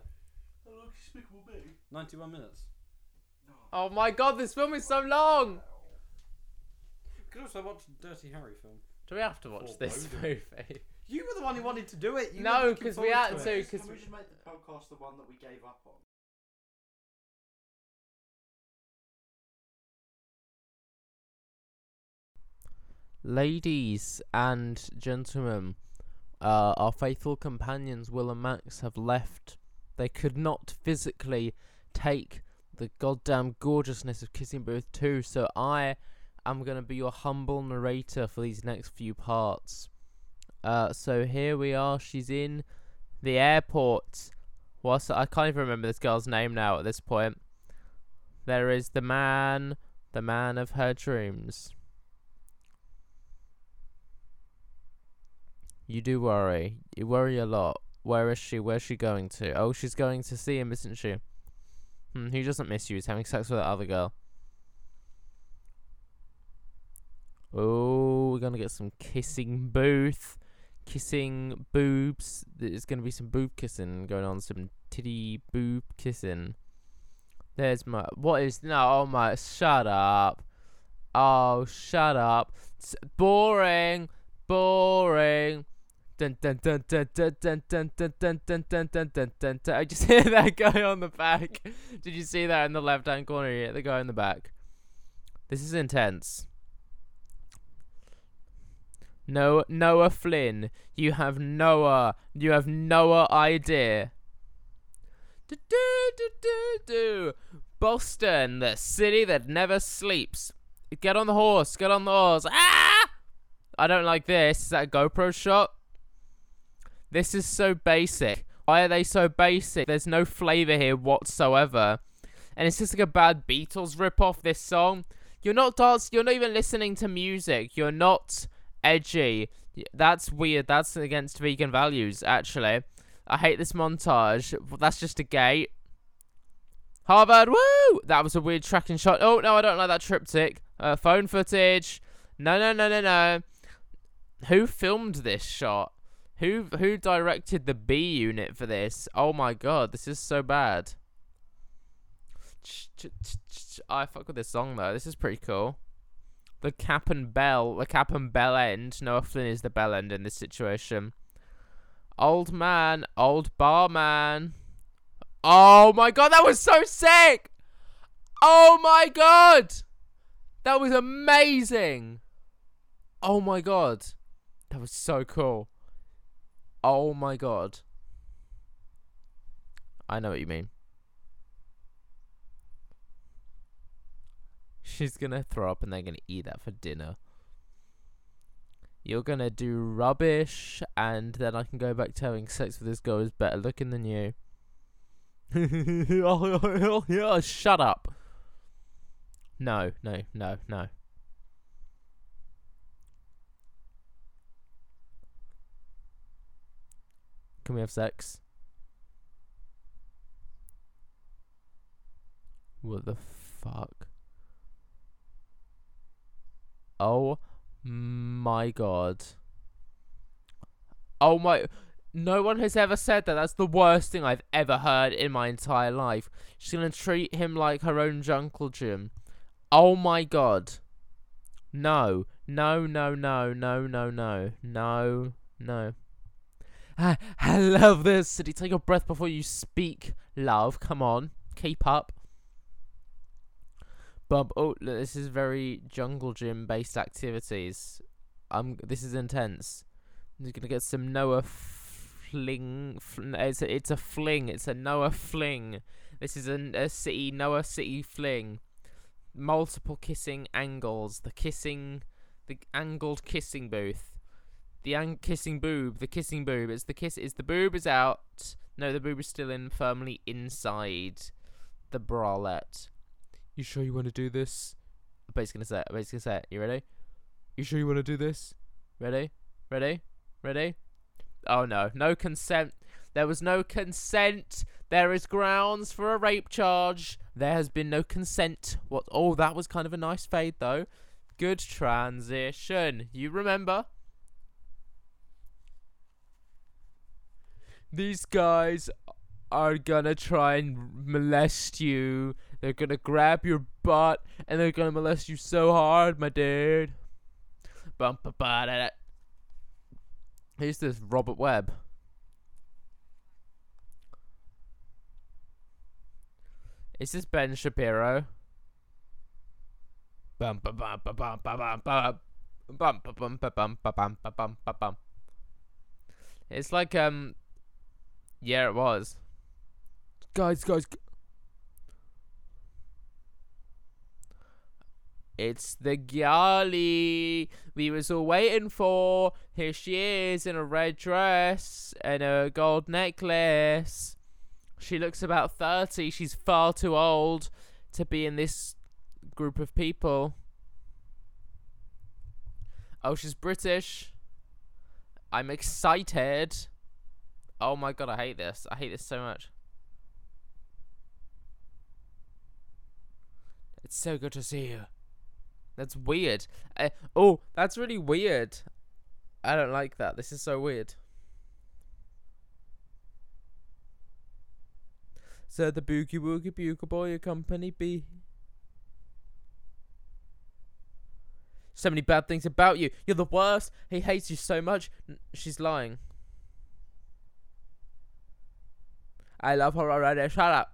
How long is Despicable Me? 91 minutes. No. Oh my God, this film is so long! No. We could also watch the Dirty Harry film. Do we have to watch this movie? You were the one who wanted to do it. No, because we had to. Can we just make the podcast the one that we gave up on? Ladies and gentlemen, our faithful companions Will and Max have left. They could not physically take the goddamn gorgeousness of Kissing Booth 2, so I am going to be your humble narrator for these next few parts. So here we are, she's in the airport. I can't even remember this girl's name now at this point. There is the man of her dreams. You do worry. You worry a lot. Where is she? Where's she going to? Oh, she's going to see him, isn't she? He doesn't miss you. He's having sex with that other girl. Oh, we're going to get some kissing booth. Kissing boobs. There's going to be some boob kissing going on. Some titty boob kissing. There's my... What is... No, oh my... Shut up. Oh, shut up. It's boring. I just hear that guy on the back. Did you see that in the left-hand corner? Yeah, the guy in the back. This is intense. No, Noah Flynn. You have no idea. Boston, the city that never sleeps. Get on the horse. Ah! I don't like this. Is that a GoPro shot? This is so basic. Why are they so basic? There's no flavor here whatsoever. And it's just like a bad Beatles ripoff, this song. You're not dancing. You're not even listening to music. You're not edgy. That's weird. That's against vegan values, actually. I hate this montage. That's just a gate. Harvard, woo! That was a weird tracking shot. Oh, no, I don't like that triptych. Phone footage. No. Who filmed this shot? Who directed the B unit for this? Oh my god, this is so bad. I fuck with this song though. This is pretty cool. The cap and bell end. Noah Flynn is the bell end in this situation. Old barman. Oh my god, that was so sick! Oh my god! That was amazing! Oh my god. That was so cool. Oh my god. I know what you mean. She's gonna throw up and they're gonna eat that for dinner. You're gonna do rubbish and then I can go back to having sex with this girl who's better looking than you. Oh, shut up. No. Can we have sex? What the fuck? Oh my god. Oh my... No one has ever said that. That's the worst thing I've ever heard in my entire life. She's gonna treat him like her own Uncle Jim. Oh my god. No. I love this city. Take a breath before you speak, love. Come on. Keep up. Bump. Oh, look, this is very jungle gym-based activities. This is intense. You're going to get some Noah fling. It's a fling. It's a Noah fling. This is a city, Noah city fling. Multiple kissing angles. The angled kissing booth. The kissing boob. The boob is out. No, the boob is still in, firmly inside the bralette. You sure you want to do this? I'm basically gonna say it. You ready? You sure you want to do this? Ready? Oh no, no consent. There was no consent. There is grounds for a rape charge. There has been no consent. What? Oh, that was kind of a nice fade though. Good transition. You remember? These guys are gonna try and molest you. They're gonna grab your butt and they're gonna molest you so hard, my dude. Bum ba ba da da. Here's this Robert Webb. Is this Ben Shapiro? Bum ba bum ba bum ba bum ba bum ba bum ba bum ba bum ba bum ba bum. It's like Yeah, it was. Guys. It's the girlie we was all waiting for. Here she is in a red dress and a gold necklace. She looks about 30. She's far too old to be in this group of people. Oh, she's British. I'm excited. Oh my god, I hate this. I hate this so much. It's so good to see you. That's weird. Oh, that's really weird. I don't like that. This is so weird. So the Boogie Woogie Bugle Boy Company B. So many bad things about you. You're the worst. He hates you so much. She's lying. I love her already. Shut up.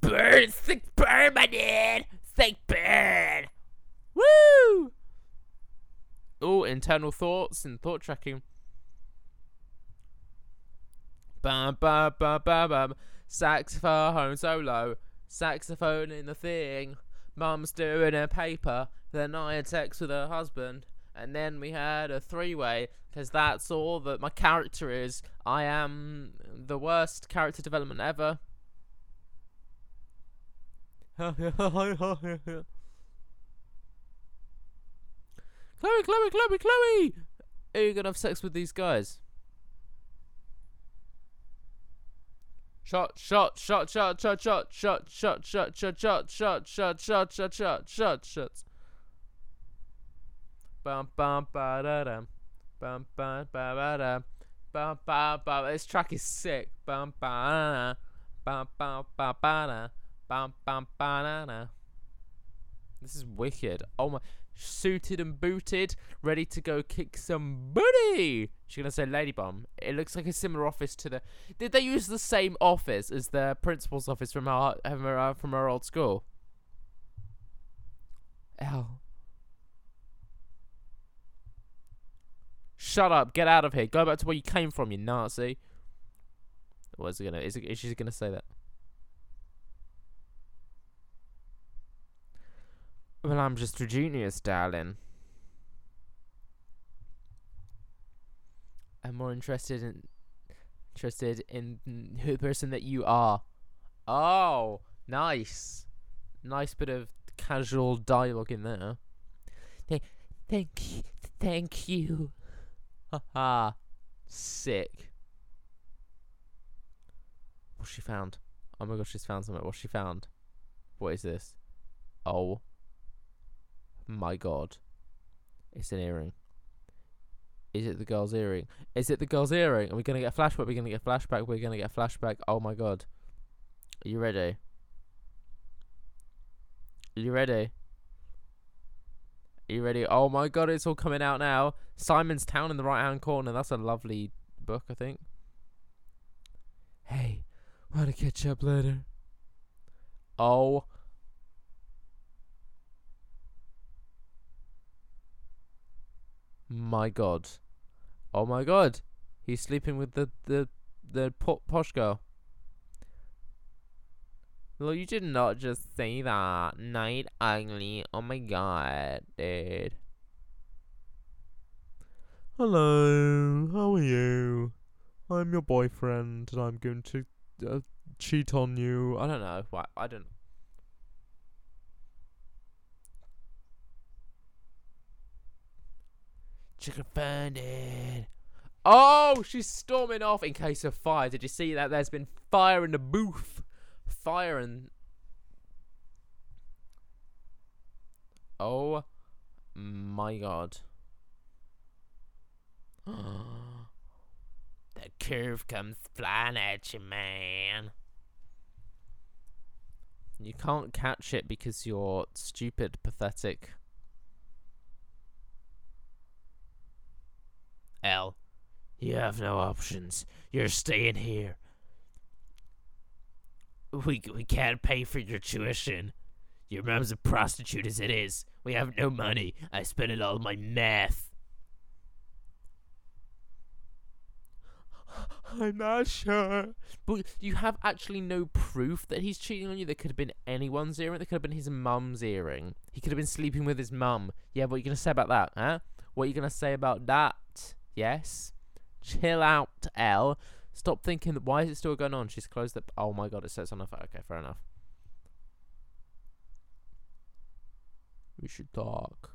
Burn, sick burn, my dude. Sick burn. Woo! Oh, internal thoughts and thought tracking. Ba ba ba ba ba. Saxophone solo. Saxophone in the thing. Mum's doing her paper. Then I had sex with her husband. And then we had a three-way. Because that's all that my character is. I am the worst character development ever. Chloe! Are you gonna have sex with these guys? Shots. Bum bum ba da dum. Bum bum ba ba dum. Bum ba ba. This track is sick. Bum ba bum ba ba da. Bum bum ba da. This is wicked. Oh my. Suited and booted, ready to go kick some booty. She's gonna say lady bomb. It looks like a similar office to the... Did they use the same office as the principal's office from her old school? Ow. Shut up, get out of here. Go back to where you came from, you Nazi. Is she gonna say that? Well, I'm just a genius, darling. I'm more interested in who the person that you are. Oh, nice. Nice bit of casual dialogue in there. Thank you. Haha. Sick. What's she found? Oh my gosh, she's found something. What's she found? What is this? Oh. My God, it's an earring. Is it the girl's earring? Are we gonna get a flashback? We're gonna get a flashback. Oh my God, are you ready? Oh my God, it's all coming out now. Simon's Town in the right hand corner. That's a lovely book, I think. Hey, wanna catch up later? Oh. My God. Oh my God. He's sleeping with the posh girl. Look, you did not just say that. Night ugly. Oh my God, dude. Hello. How are you? I'm your boyfriend and I'm going to cheat on you. I don't know. Why? I don't know. She can find it. Oh, she's storming off in case of fire. Did you see that? There's been fire in the booth. Fire and... Oh my God. The curve comes flying at you, man. You can't catch it because you're stupid, pathetic... L, you have no options. You're staying here. We can't pay for your tuition. Your mom's a prostitute as it is. We have no money. I spent it all on my math. I'm not sure. But you have actually no proof that he's cheating on you. There could have been anyone's earring. There could have been his mum's earring. He could have been sleeping with his mum. Yeah, what are you going to say about that, huh? What are you going to say about that? Yes. Chill out, Elle. Stop thinking that. Why is it still going on? She's closed up. Oh my God, it says on her phone. Okay, fair enough. We should talk.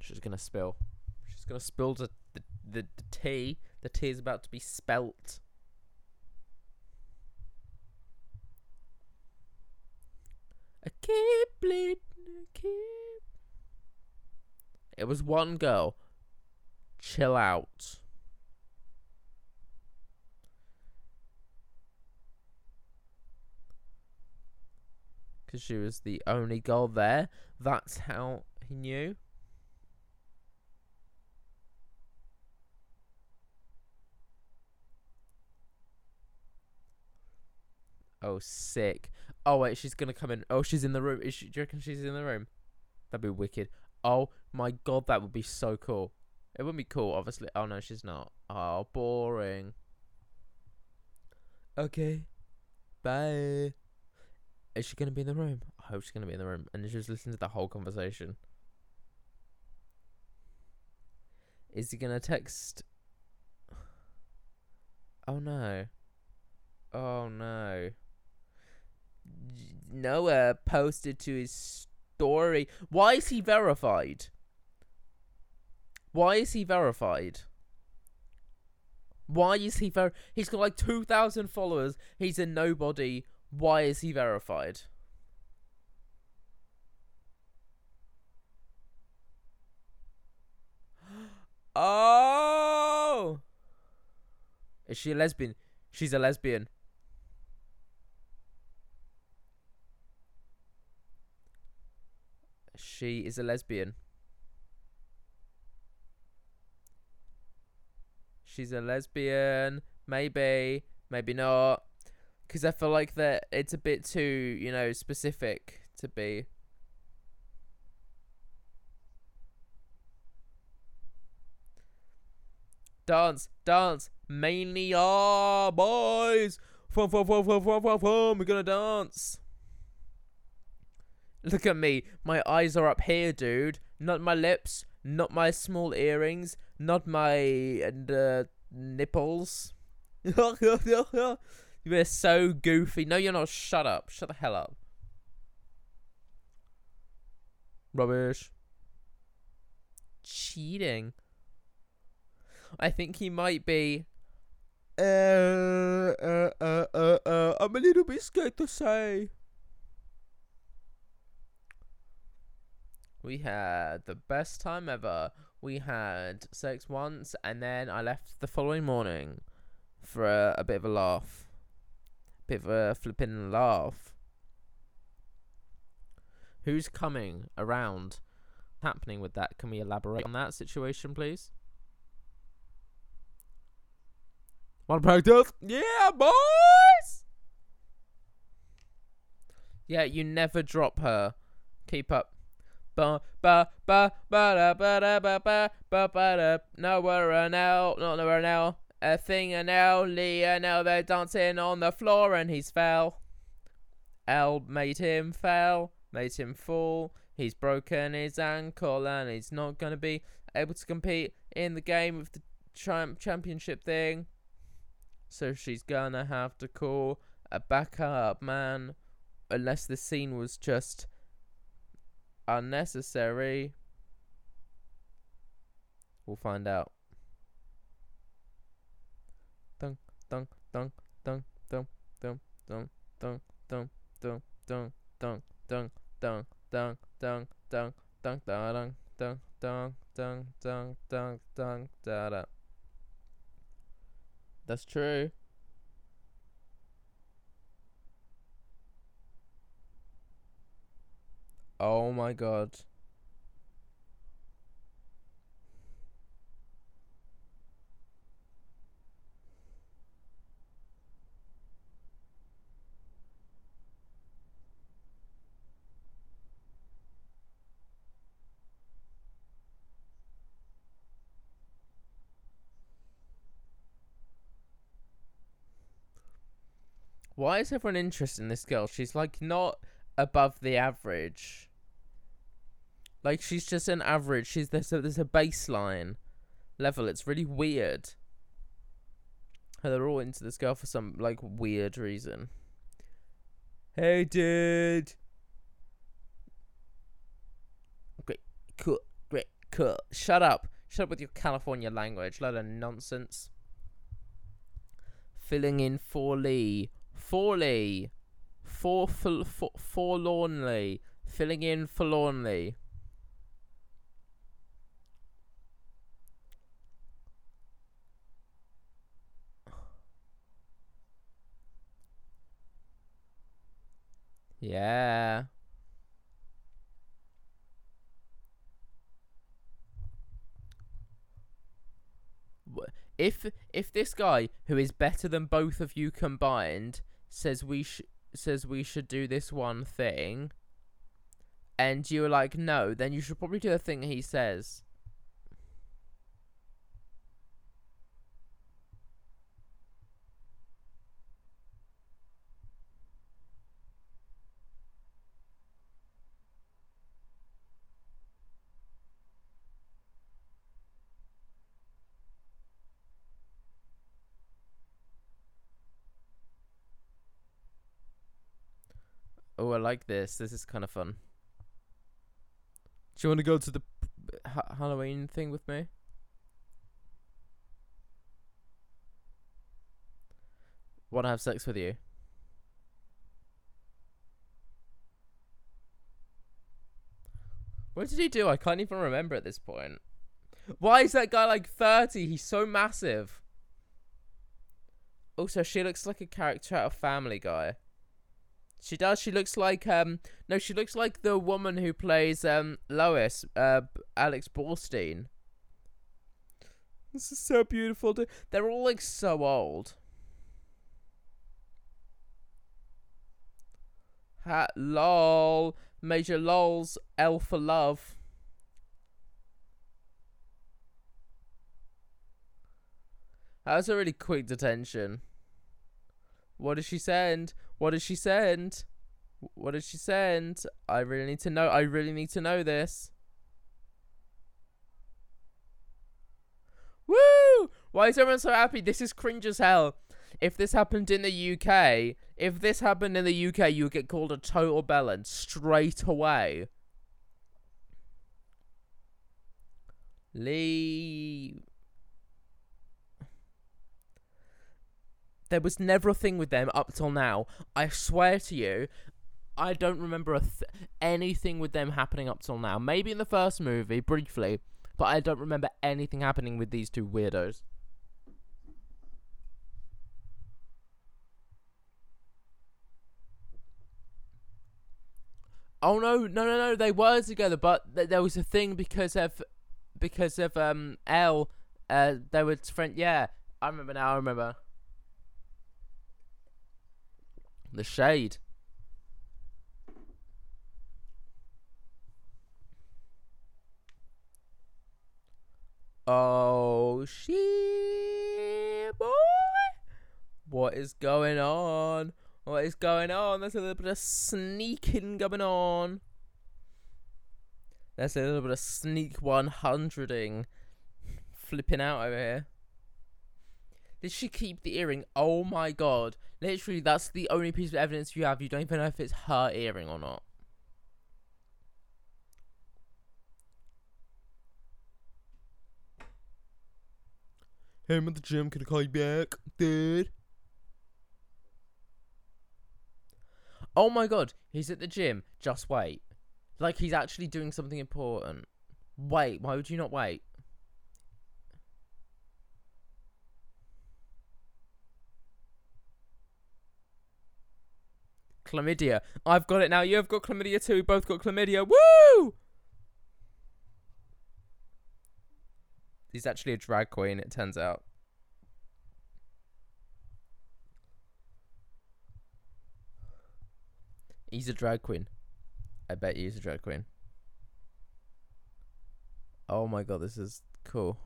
She's gonna spill. She's gonna spill the tea. The tea is about to be spelt. I can't bleed. I can't. It was one girl. Chill out. Because she was the only girl there. That's how he knew. Oh, sick. Oh, wait, she's going to come in. Oh, she's in the room. Do you reckon she's in the room? That'd be wicked. Oh, my God, that would be so cool. It wouldn't be cool, obviously. Oh, no, she's not. Oh, boring. Okay. Bye. Is she going to be in the room? I hope she's going to be in the room. And she's listening to the whole conversation. Is he going to text? Oh, no. Oh, no. Noah posted to his story. Why is he verified? Why is he verified? Why is he verified? He's got like 2,000 followers. He's a nobody. Why is he verified? Oh! Is she a lesbian? She's a lesbian. She is a lesbian. She's a lesbian. Maybe. Maybe not. Because I feel like that it's a bit too, you know, specific to be. Dance. Dance. Mania, boys. Fun. We're gonna dance. Look at me. My eyes are up here, dude. Not my lips. Not my small earrings. Not my nipples. You're so goofy. No, you're not. Shut up. Shut the hell up. Rubbish. Cheating. I think he might be... I'm a little bit scared to say. We had the best time ever. We had sex once, and then I left the following morning for a bit of a laugh. A bit of a flipping laugh. Who's coming around? What's happening with that? Can we elaborate on that situation, please? Want to practice? Yeah, boys! Yeah, you never drop her. Keep up. Ba ba ba ba da ba da ba ba ba ba da. Nowhere now, not nowhere now. A thing and now, Lee and now they're dancing on the floor and he's fell. L made him fell, made him fall. He's broken his ankle and he's not gonna be able to compete in the game of the championship thing. So she's gonna have to call a backup man, unless the scene was just unnecessary. We'll find out. Dun dun dun dun dun dun dun dun dun dun dun dun dun dun dun dun dun dun dun dun dun dun dun dun dun dun. That's true. Oh my God. Why is everyone interested in this girl? She's like not above the average. Like, she's just an average. There's a baseline level. It's really weird. And they're all into this girl for some, like, weird reason. Hey, dude. Great, cool, great, cool. Shut up. Shut up with your California language. Load of nonsense. Filling in for Lee. Forlornly. Filling in forlornly. Yeah. If this guy, who is better than both of you combined, says we says we should do this one thing, and you were like, no, then you should probably do the thing he says. Oh, I like this. This is kind of fun. Do you want to go to the Halloween thing with me? Want to have sex with you? What did he do? I can't even remember at this point. Why is that guy like 30? He's so massive. Also, she looks like a character out of Family Guy. She does. She looks like she looks like the woman who plays Lois, Alex Borstein. This is so beautiful. They're all like so old. Lol, Major Lol's L for love. That was a really quick detention. What did she send? I really need to know this. Woo! Why is everyone so happy? This is cringe as hell. If this happened in the UK, you would get called a total bellend straight away. Lee. There was never a thing with them up till now. I swear to you, I don't remember anything with them happening up till now. Maybe in the first movie, briefly, but I don't remember anything happening with these two weirdos. Oh, no, they were together, but there was a thing because of Elle, they were friends. Yeah, I remember now. The shade. Oh, shit, boy. What is going on? There's a little bit of sneaking going on. There's a little bit of sneak 100ing. Flipping out over here. Did she keep the earring? Oh my god. Literally, that's the only piece of evidence you have. You don't even know if it's her earring or not. Hey, I'm at the gym. Can I call you back, dude? Oh my god. He's at the gym. Just wait. Like, he's actually doing something important. Wait. Why would you not wait? Chlamydia. I've got it now. You've got chlamydia too. We both got chlamydia. Woo! He's actually a drag queen, it turns out. He's a drag queen. I bet he's a drag queen. Oh my god, this is cool.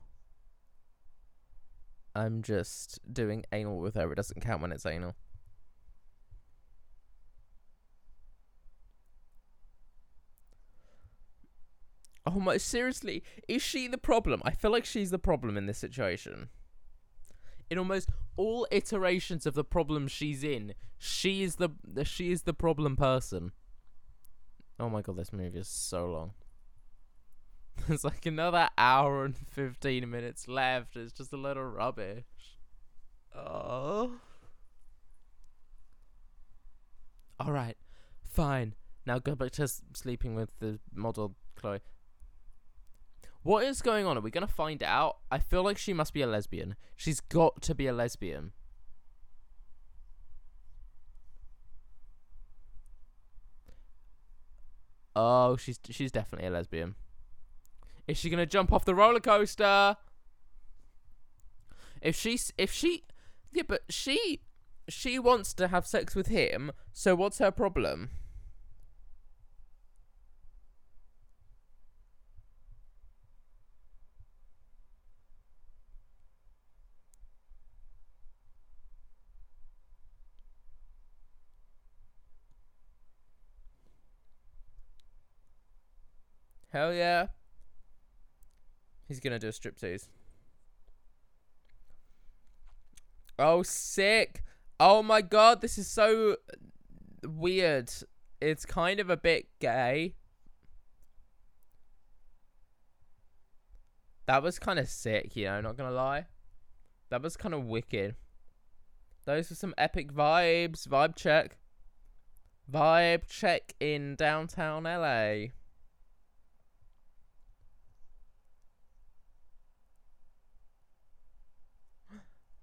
I'm just doing anal with her. It doesn't count when it's anal. Oh my, seriously, is she the problem? I feel like she's the problem in this situation. In almost all iterations of the problem she's in, she is the problem person. Oh my god, this movie is so long. There's like another hour and 15 minutes left. It's just a little rubbish. Oh. Alright, fine. Now go back to sleeping with the model, Chloe. What is going on? Are we going to find out? I feel like she must be a lesbian. She's got to be a lesbian. Oh, she's definitely a lesbian. Is she going to jump off the roller coaster? If she... Yeah, but she... she wants to have sex with him, so what's her problem? Hell yeah. He's gonna do a striptease. Oh, sick. Oh my god, this is so weird. It's kind of a bit gay. That was kind of sick, you know, not gonna lie. That was kind of wicked. Those were some epic vibes. Vibe check. Vibe check in downtown LA.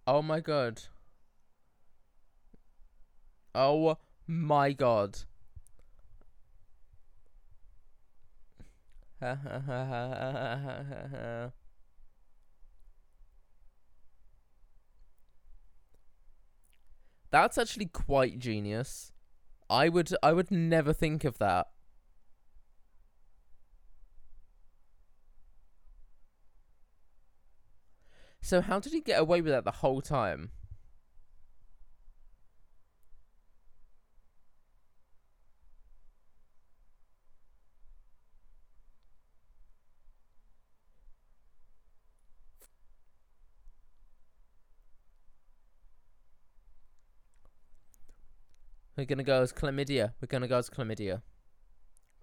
Oh my god. Oh my god. That's actually quite genius. I would never think of that. So how did he get away with that the whole time? We're gonna go as chlamydia. We're gonna go as chlamydia.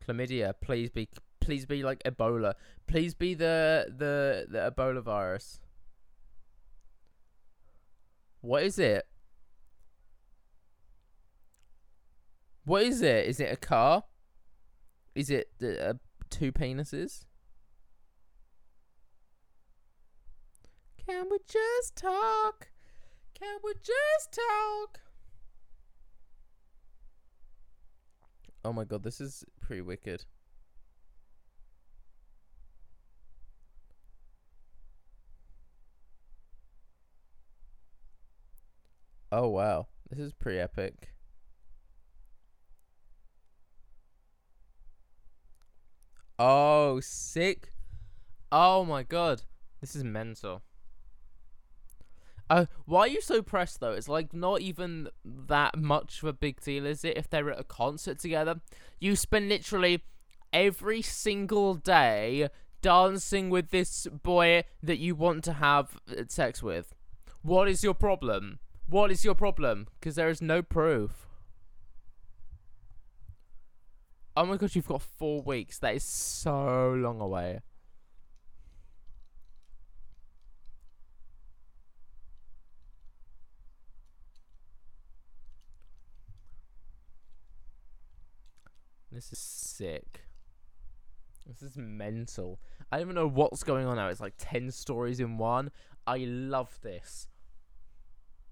Chlamydia, please be like Ebola. Please be the Ebola virus. What is it? What is it? Is it a car? Is it two penises? Can we just talk? Can we just talk? Oh my god, this is pretty wicked. Oh wow, this is pretty epic. Oh, sick. Oh my god, this is mental. Why are you so pressed though? It's like not even that much of a big deal, is it? If they're at a concert together, you spend literally every single day dancing with this boy that you want to have sex with. What is your problem? What is your problem? Because there is no proof. Oh my god, you've got 4 weeks. That is so long away. This is sick. This is mental. I don't even know what's going on now. It's like 10 stories in one. I love this.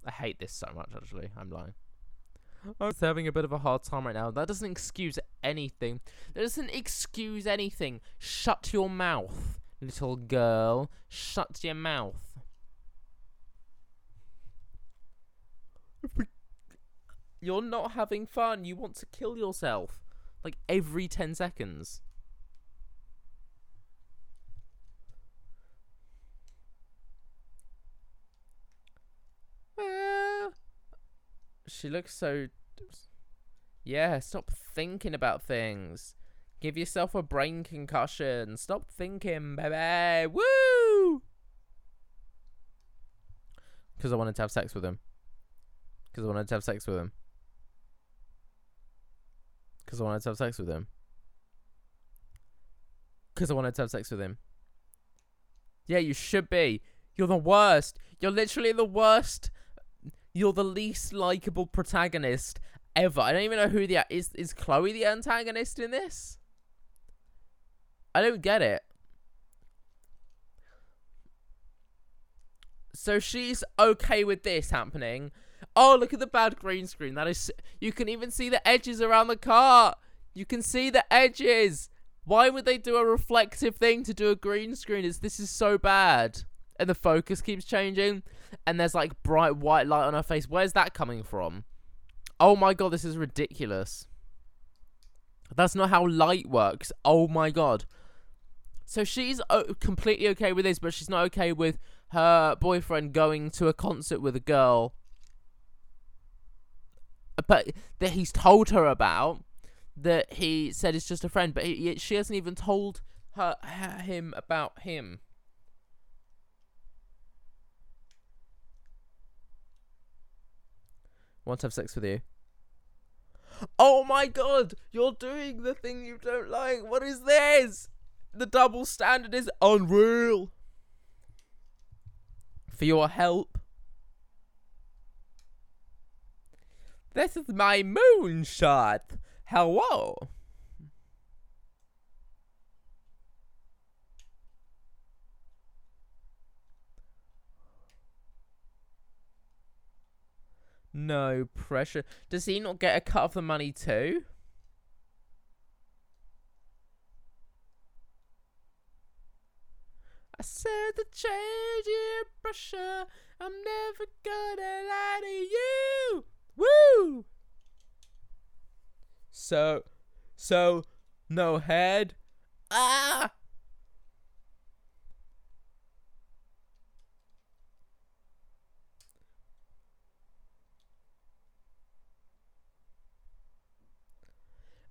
I hate this so much, actually. I'm lying. I'm having a bit of a hard time right now. That doesn't excuse anything. That doesn't excuse anything. Shut your mouth, little girl. Shut your mouth. You're not having fun. You want to kill yourself. Like, every 10 seconds. She looks so... Yeah, stop thinking about things. Give yourself a brain concussion. Stop thinking, baby. Woo! Because I wanted to have sex with him. Because I wanted to have sex with him. Because I wanted to have sex with him. Because I wanted to have sex with him. Yeah, you should be. You're the worst. You're literally the worst... You're the least likable protagonist ever. I don't even know who the... Is Chloe the antagonist in this? I don't get it. So she's okay with this happening. Oh, look at the bad green screen. That is... You can even see the edges around the car. You can see the edges. Why would they do a reflective thing to do a green screen? This is so bad. And the focus keeps changing. and there's like bright white light on her face. Where's that coming from? Oh my god, this is ridiculous. That's not how light works. Oh my god. So she's completely okay with this, but she's not okay with her boyfriend going to a concert with a girl but that he's told her about, that he said it's just a friend, but she hasn't even told him about him. Want to have sex with you? Oh my god, you're doing the thing you don't like. What is this? The double standard is unreal. For your help. This is my moonshot. Hello. No pressure. Does he not get a cut of the money too? I said the change in pressure. I'm never gonna lie to you. Woo! So, no head. Ah!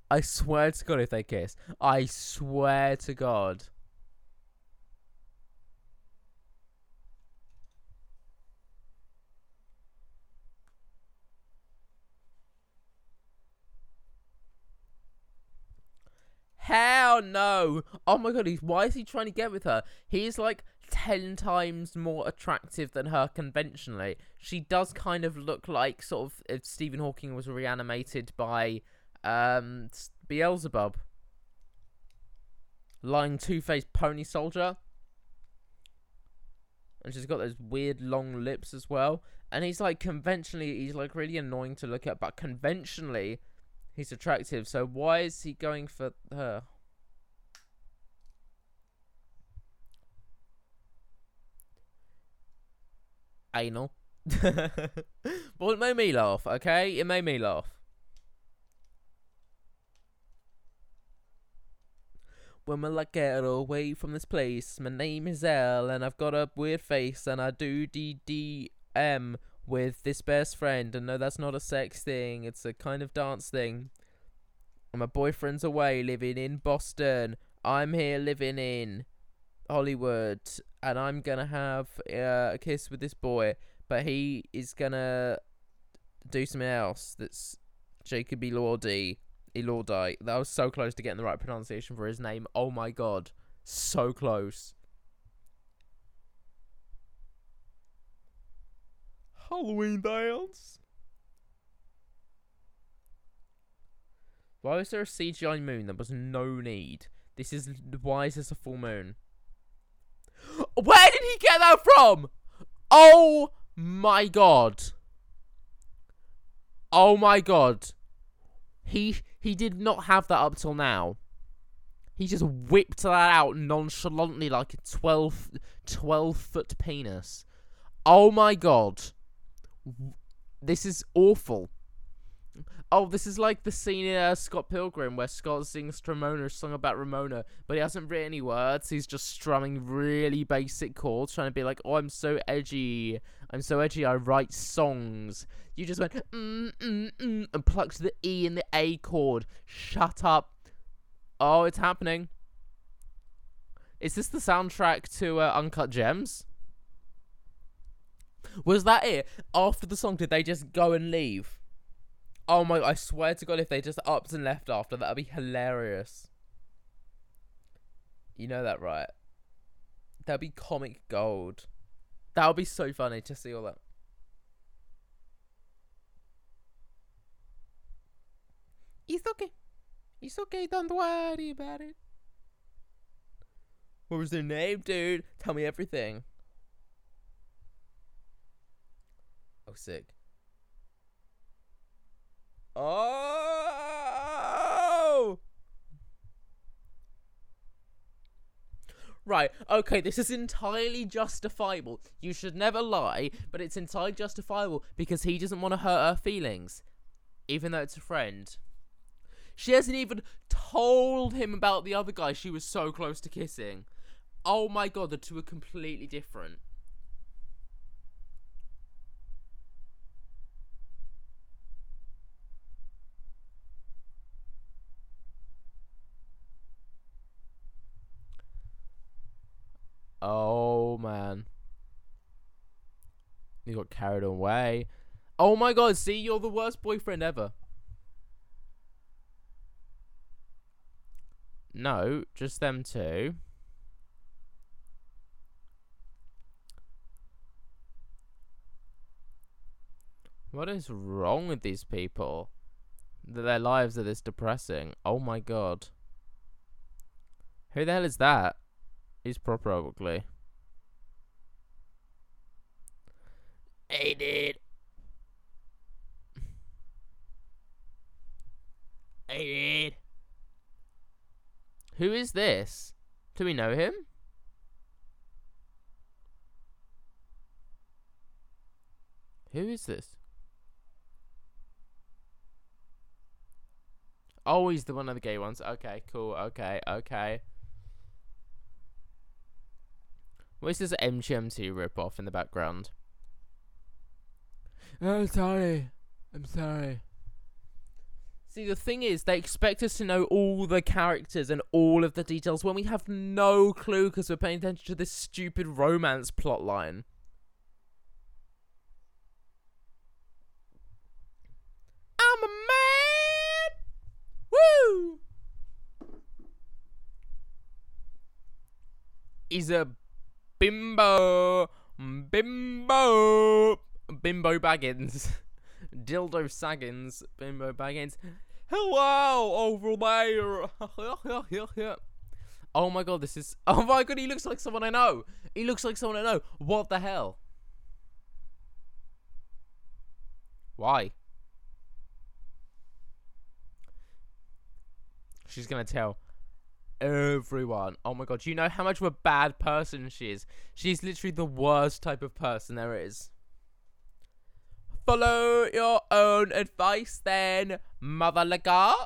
I swear to God if they kiss. I swear to God. Hell no! Oh my god, why is he trying to get with her? He's like 10 times more attractive than her conventionally. She does kind of look like sort of if Stephen Hawking was reanimated by Beelzebub. Lying two-faced pony soldier. And she's got those weird long lips as well. And he's like conventionally, he's like really annoying to look at, but conventionally he's attractive, so why is he going for her? Anal. Well, it made me laugh, okay? It made me laugh. When will I get away from this place? My name is Elle, and I've got a weird face, and I do DDM. With this best friend, and no, that's not a sex thing, it's a kind of dance thing. And my boyfriend's away living in Boston. I'm here living in Hollywood, and I'm gonna have a kiss with this boy, but he is gonna do something else. That's Jacob Elordi. That was so close to getting the right pronunciation for his name. Oh my god, so close. Halloween dance. Why was there a CGI moon? There was no need. Why is this a full moon? Where did he get that from? Oh my god. Oh my god. He did not have that up till now. He just whipped that out nonchalantly like a 12-foot penis. Oh my god. This is awful. Oh, this is like the scene in Scott Pilgrim where Scott sings Ramona's song about Ramona, but he hasn't written any words. He's just strumming really basic chords, trying to be like, oh, I'm so edgy, I write songs. You just went, and plucked the E and the A chord. Shut up. Oh, it's happening. Is this the soundtrack to Uncut Gems? Was that it? After the song, did they just go and leave? Oh my, I swear to God, if they just upped and left after, that would be hilarious. You know that, right? That'd be comic gold. That would be so funny to see all that. It's okay. It's okay, don't worry about it. What was their name, dude? Tell me everything. Oh, sick. Oh! right, okay, this is entirely justifiable. You should never lie, but it's entirely justifiable because he doesn't want to hurt her feelings, even though it's a friend. She hasn't even told him about the other guy she was so close to kissing. Oh my god, the two are completely different. Oh man, you got carried away. Oh my god, see, you're the worst boyfriend ever. No, just them two. What is wrong with these people? That their lives are this depressing. Oh my god. Who the hell is that? He's probably. Hey, dude. Hey, dude. Who is this? Do we know him? Who is this? Oh, he's the one of the gay ones. Okay, cool. Okay. Where's this MGMT ripoff in the background? I'm sorry. See, the thing is, they expect us to know all the characters and all of the details when we have no clue because we're paying attention to this stupid romance plotline. I'm a man! Woo! He's a Bimbo Baggins. Dildo Saggins. Bimbo Baggins. Hello, Oval Mayor. Oh my god, this is... Oh my god, he looks like someone I know. What the hell? Why? She's gonna tell everyone. Oh my god, do you know how much of a bad person she is? She's literally the worst type of person there is. Follow your own advice then, Mother Lagarde.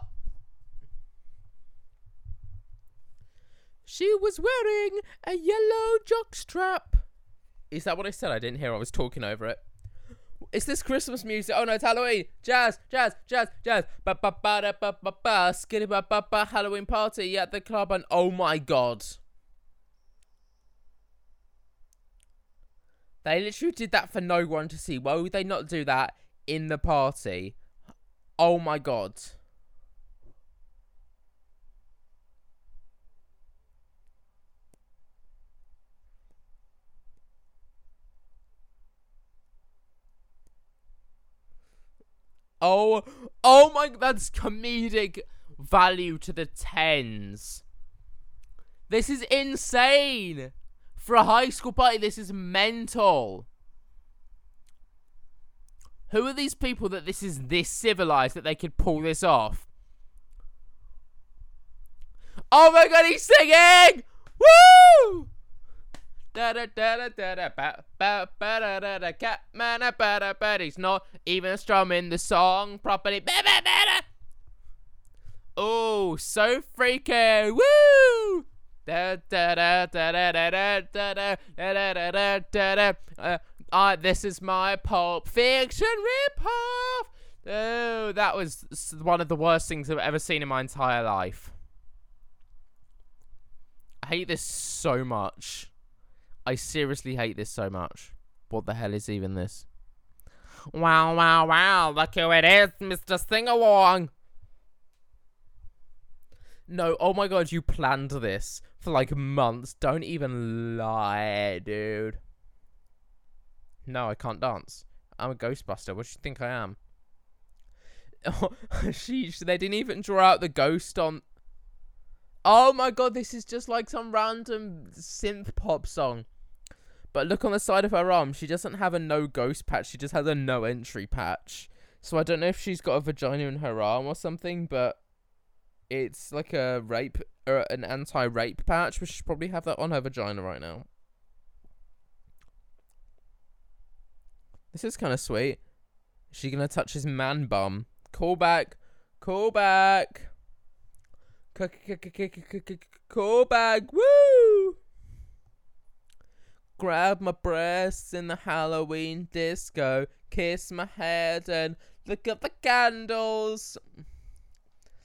She was wearing a yellow jockstrap. Is that what I said? I didn't hear. I was talking over it. Is this Christmas music? Oh no, it's Halloween. Jazz. Ba-ba-ba-da-ba-ba-ba. Skitty ba-ba-ba. Halloween party at the club and oh my god. They literally did that for no one to see. Why would they not do that in the party? Oh my god. Oh my, that's comedic value to the tens. This is insane. For a high school party, this is mental. Who are these people that this is this civilized that they could pull this off? Oh my god, he's singing! Woo! Da da da da da ba ba ba da da da cat man a ba da ba. He's not even strumming the song properly. Ba ba ba da. Oh, so freaky! Woo! Da da da da da da da da da da da da da. This is my Pulp Fiction ripoff. Oh, that was one of the worst things I've ever seen in my entire life. I hate this so much. I seriously hate this so much. What the hell is even this? Wow, look who it is, Mr. Sing-along. No, oh my god, you planned this for like months. Don't even lie, dude. No, I can't dance. I'm a Ghostbuster. What do you think I am? Oh, sheesh, they didn't even draw out the ghost on... Oh my god, this is just like some random synth pop song. But look on the side of her arm. She doesn't have a no ghost patch. She just has a no entry patch. So I don't know if she's got a vagina in her arm or something, but It's like a rape, or an anti-rape patch. We should probably have that on her vagina right now. This is kind of sweet. Is she going to touch his man bum? Call back. Call back. Woo! Grab my breasts in the Halloween disco. Kiss my head and look at the candles.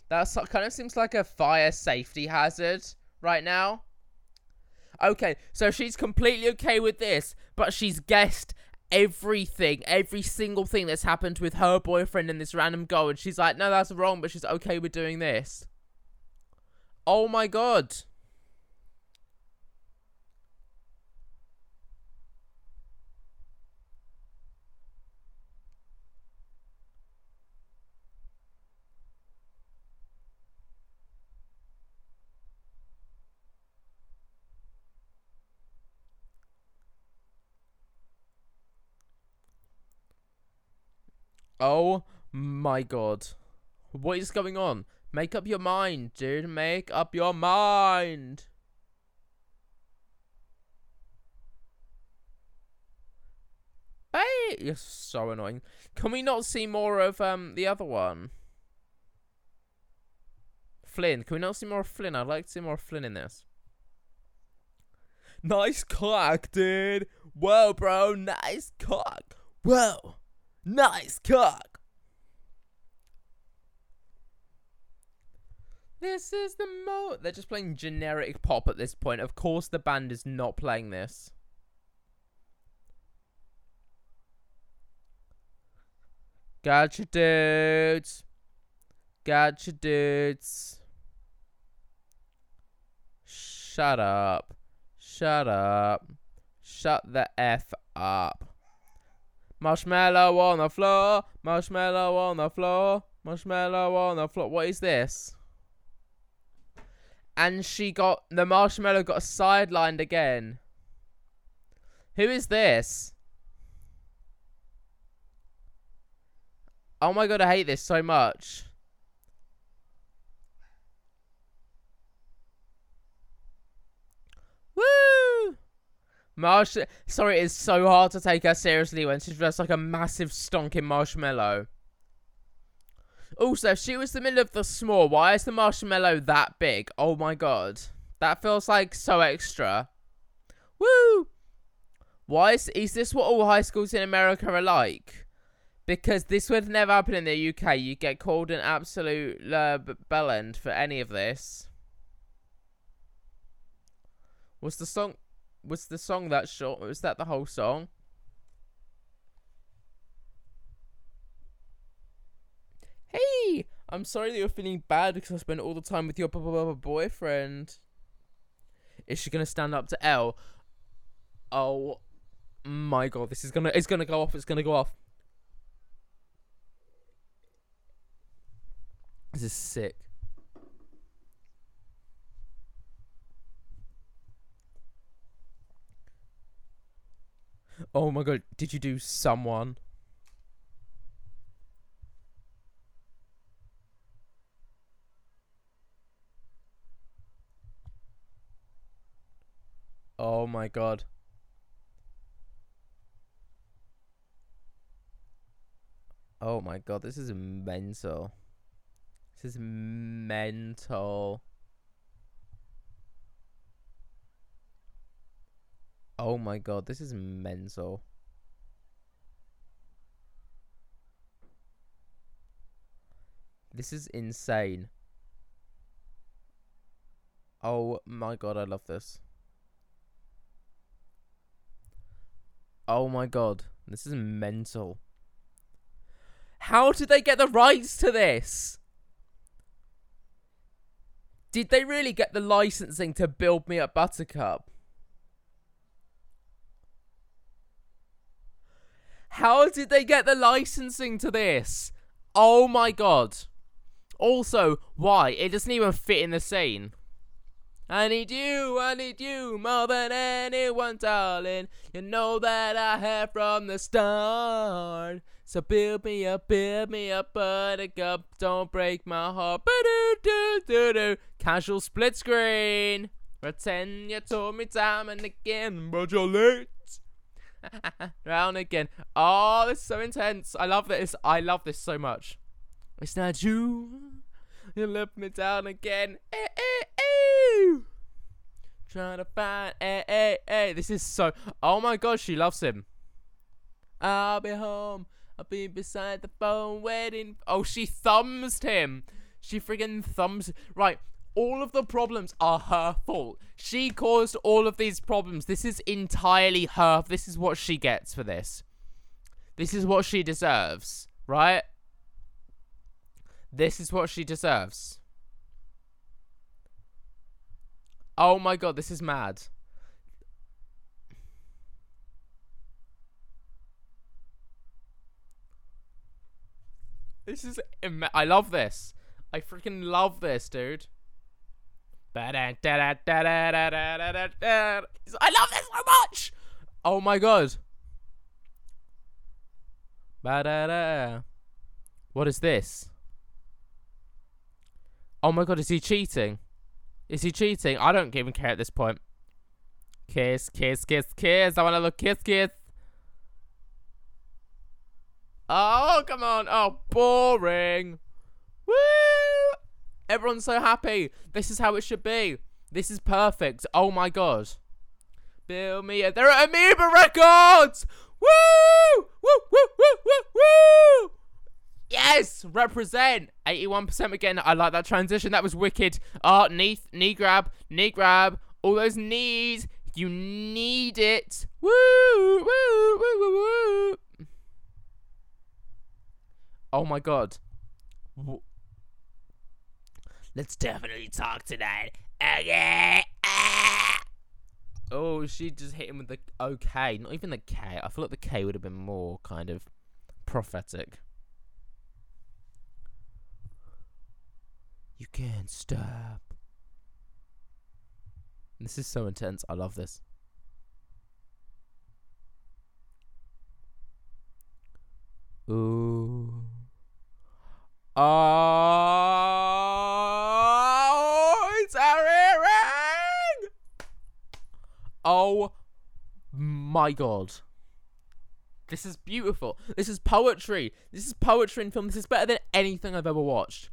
That kind of seems like a fire safety hazard right now. Okay, so she's completely okay with this, but she's guessed everything, every single thing that's happened with her boyfriend and this random girl, and she's like, no, that's wrong, but she's okay with doing this. Oh my god. Oh my god. What is going on? Make up your mind, dude. Make up your mind. Hey, you're so annoying. Can we not see more of the other one? Flynn. Can we not see more of Flynn? I'd like to see more of Flynn in this. Nice cock, dude. Whoa, bro. Nice cock. Whoa. Nice cock. This is the mo... They're just playing generic pop at this point. Of course the band is not playing this. Gotcha, dudes. Gotcha, dudes. Shut up. Shut up. Shut the F up. Marshmallow on the floor. Marshmallow on the floor. Marshmallow on the floor. What is this? And the marshmallow got sidelined again. Who is this? Oh my god, I hate this so much. Woo! Sorry, it's so hard to take her seriously when she's dressed like a massive stonking marshmallow. Also, if she was the middle of the s'more, why is the marshmallow that big? Oh my god. That feels like so extra. Woo! Why is this what all high schools in America are like? Because this would never happen in the UK. You get called an absolute bellend for any of this. Was the song that short? Was that the whole song? Hey! I'm sorry that you're feeling bad because I spent all the time with your boyfriend. Is she gonna stand up to Elle? Oh my god, this is gonna go off. This is sick. Oh my god, did you do someone? Oh my god. Oh my god, this is mental. This is mental. Oh my god, this is mental. This is insane. Oh my god, I love this. Oh my god, this is mental. How did they get the rights to this? Did they really get the licensing to Build Me Up Buttercup? How did they get the licensing to this? Oh my god. Also, why? It doesn't even fit in the scene. I need you more than anyone, darling. You know that I have from the start. So build me up, buttercup, don't break my heart. Ba-do-do-do-do. Casual split screen. Pretend you told me time and again, but you're late. Round again. Oh, this is so intense. I love this. I love this so much. It's not you. You let me down again. Eh, eh, eh. Trying to find. Eh, eh, eh. This is so. Oh my gosh, she loves him. I'll be home. I'll be beside the phone waiting. Oh, she thumbs him. She friggin' thumbs. Right. All of the problems are her fault. She caused all of these problems. This is entirely her. This is what she gets for this. This is what she deserves, right? This is what she deserves. Oh my god, this is mad. This is... I love this. I freaking love this, dude. I love this so much. Oh my god. What is this? Oh my god, is he cheating? Is he cheating? I don't even care at this point. Kiss, kiss, kiss, kiss. I want to look kiss, kiss. Oh, come on. Oh, boring. Woo! Everyone's so happy. This is how it should be. This is perfect. Oh my god. Bill Mia. They're at Amoeba Records! Woo! Woo! Woo! Woo! Woo! Woo! Yes! Represent! 81% again. I like that transition. That was wicked. Knee grab. Knee grab. All those knees. You need it. Woo! Woo! Woo! Woo! Woo! Oh my god. Let's definitely talk tonight. Okay. Ah. Oh, she just hit him with the okay. Not even the K. I feel like the K would have been more kind of prophetic. You can't stop. This is so intense. I love this. Ooh. Oh, it's our earring! Oh my god. This is beautiful. This is poetry. This is poetry in film. This is better than anything I've ever watched.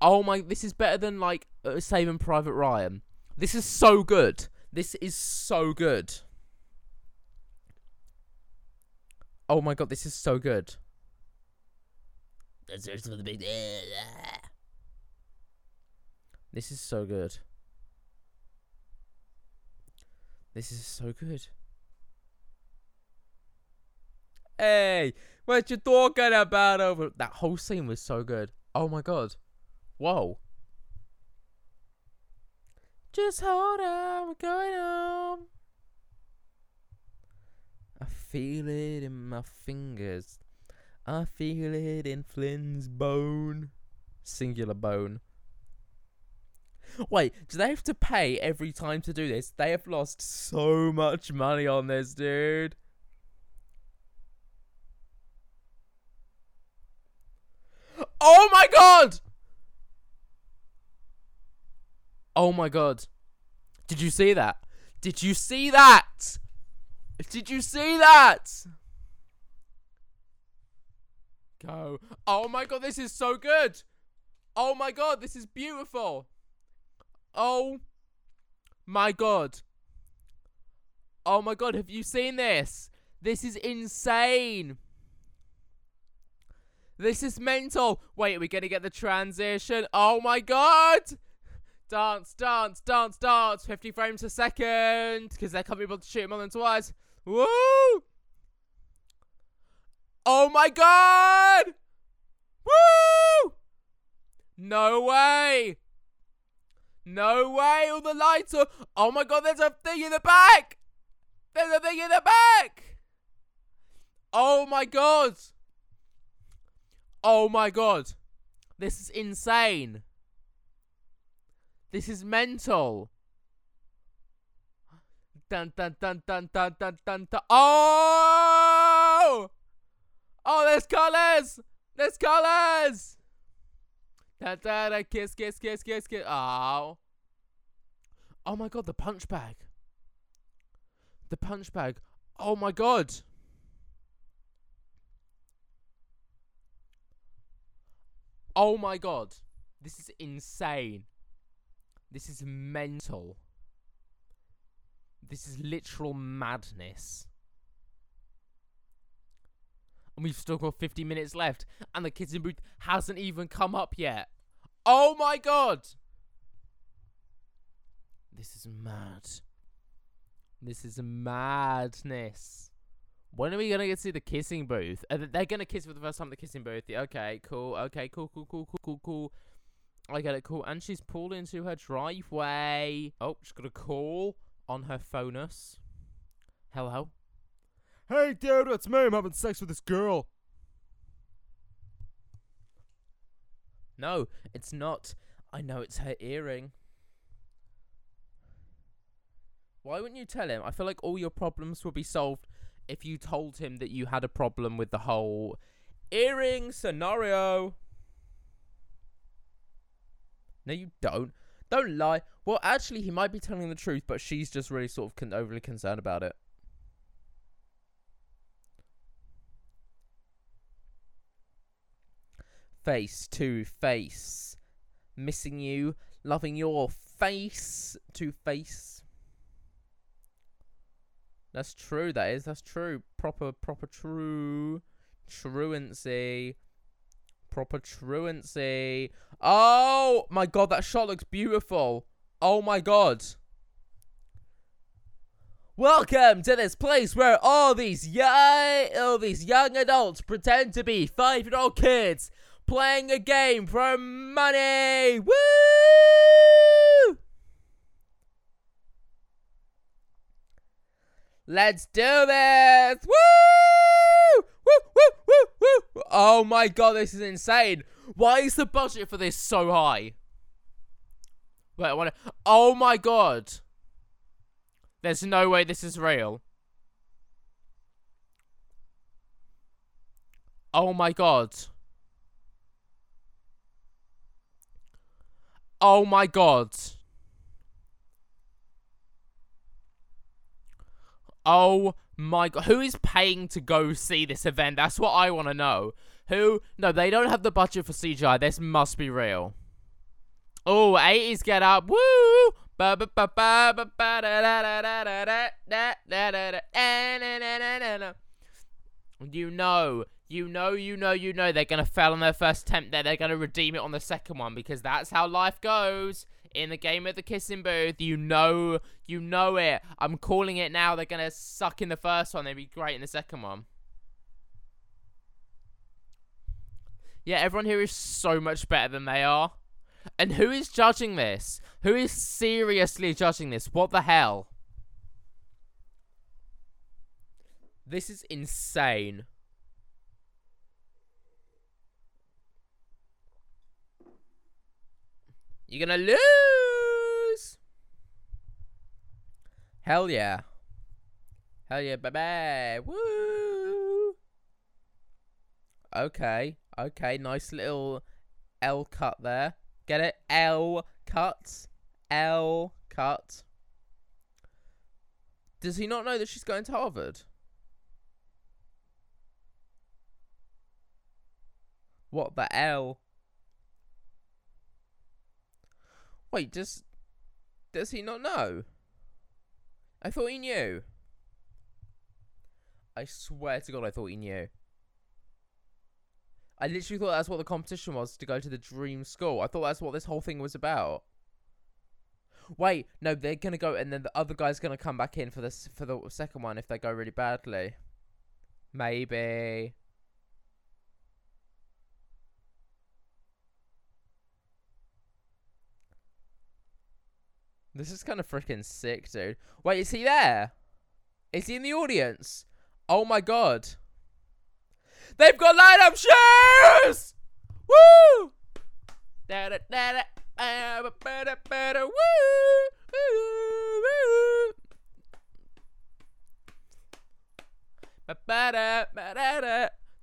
Oh my, this is better than like Saving Private Ryan. This is so good. This is so good. Oh my god, this is so good. This is so good. This is so good. Hey, what you talking about over? That whole scene was so good. Oh my god. Whoa. Just hold on, we're going home. I feel it in my fingers. I feel it in Flynn's bone. Singular bone. Wait, do they have to pay every time to do this? They have lost so much money on this, dude. Oh my god! Oh my god. Did you see that? Did you see that? Did you see that? Go. Oh my god, this is so good. Oh my god, this is beautiful. Oh my god. Oh my god, have you seen this? This is insane. This is mental. Wait, are we gonna get the transition? Oh my god. Dance, dance, dance, dance. 50 frames a second. Because they can't be able to shoot more than twice. Woo! Oh my god! Woo! No way! No way! All the lights are... Oh my god, there's a thing in the back! There's a thing in the back! Oh my god! Oh my god. This is insane. This is mental. Dun dun dun dun dun dun dun dun. Oh! Oh, there's colors! There's colors! Da-da-da, kiss, kiss, kiss, kiss, kiss. Oh. Oh, my God, the punch bag. The punch bag. Oh, my God. Oh, my God. This is insane. This is mental. This is literal madness. And we've still got 50 minutes left. And the Kissing Booth hasn't even come up yet. Oh, my God. This is mad. This is madness. When are we going to get to see the Kissing Booth? They're going to kiss for the first time at the Kissing Booth. Okay, cool. Okay, cool. I get it, cool. And she's pulled into her driveway. Oh, she's got a call on her phonus. Hello? Hey, dude, it's me. I'm having sex with this girl. No, it's not. I know it's her earring. Why wouldn't you tell him? I feel like all your problems would be solved if you told him that you had a problem with the whole earring scenario. No, you don't. Don't lie. Well, actually, he might be telling the truth, but she's just really sort of overly concerned about it. Face to face. Missing you. Loving your face to face. That's true, that is. That's true. Proper true. Truancy. Proper truancy. Oh, my God, that shot looks beautiful. Oh, my God. Welcome to this place where all these young adults pretend to be 5-year-old kids playing a game for money. Woo! Let's do this. Woo! Woo, woo, woo, woo. Oh, my God, this is insane. Why is the budget for this so high? Wait, I want to... Oh, my God. There's no way this is real. Oh, my God. Oh, my God. Oh, my God. Who is paying to go see this event? That's what I want to know. Who? No, they don't have the budget for CGI. This must be real. Oh, 80s get up. Woo! You know they're going to fail on their first attempt there. They're going to redeem it on the second one because that's how life goes. In the game of the Kissing Booth, you know it. I'm calling it now. They're going to suck in the first one. They'd be great in the second one. Yeah, everyone here is so much better than they are. And who is judging this? Who is seriously judging this? What the hell? This is insane. You're gonna lose! Hell yeah. Hell yeah, baby. Woo! Okay, nice little L cut there. Get it? L cut. Does he not know that she's going to Harvard? What the L? Wait, does he not know? I thought he knew. I swear to God, I thought he knew. I literally thought that's what the competition was, to go to the dream school. I thought that's what this whole thing was about. Wait, no, they're going to go, and then the other guy's going to come back in for the second one if they go really badly. Maybe. This is kind of freaking sick, dude. Wait, is he there? Is he in the audience? Oh, my God. They've got light-up shoes! Woo!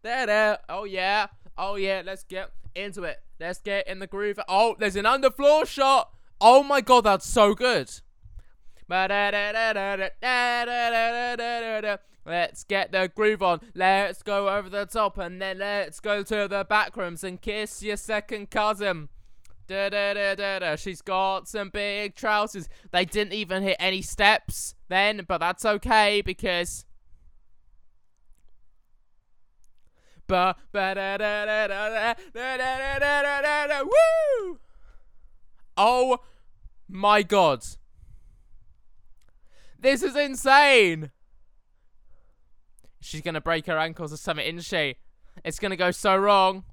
Da-da. Oh, yeah. Oh, yeah. Let's get into it. Let's get in the groove. Oh, there's an underfloor shot. Oh, my God. That's so good. Let's get the groove on. Let's go over the top. And then let's go to the back rooms and kiss your second cousin. She's got some big trousers. They didn't even hit any steps then, but that's okay because... Woo! Oh my God. This is insane. She's going to break her ankles or something, isn't she? It's going to go so wrong.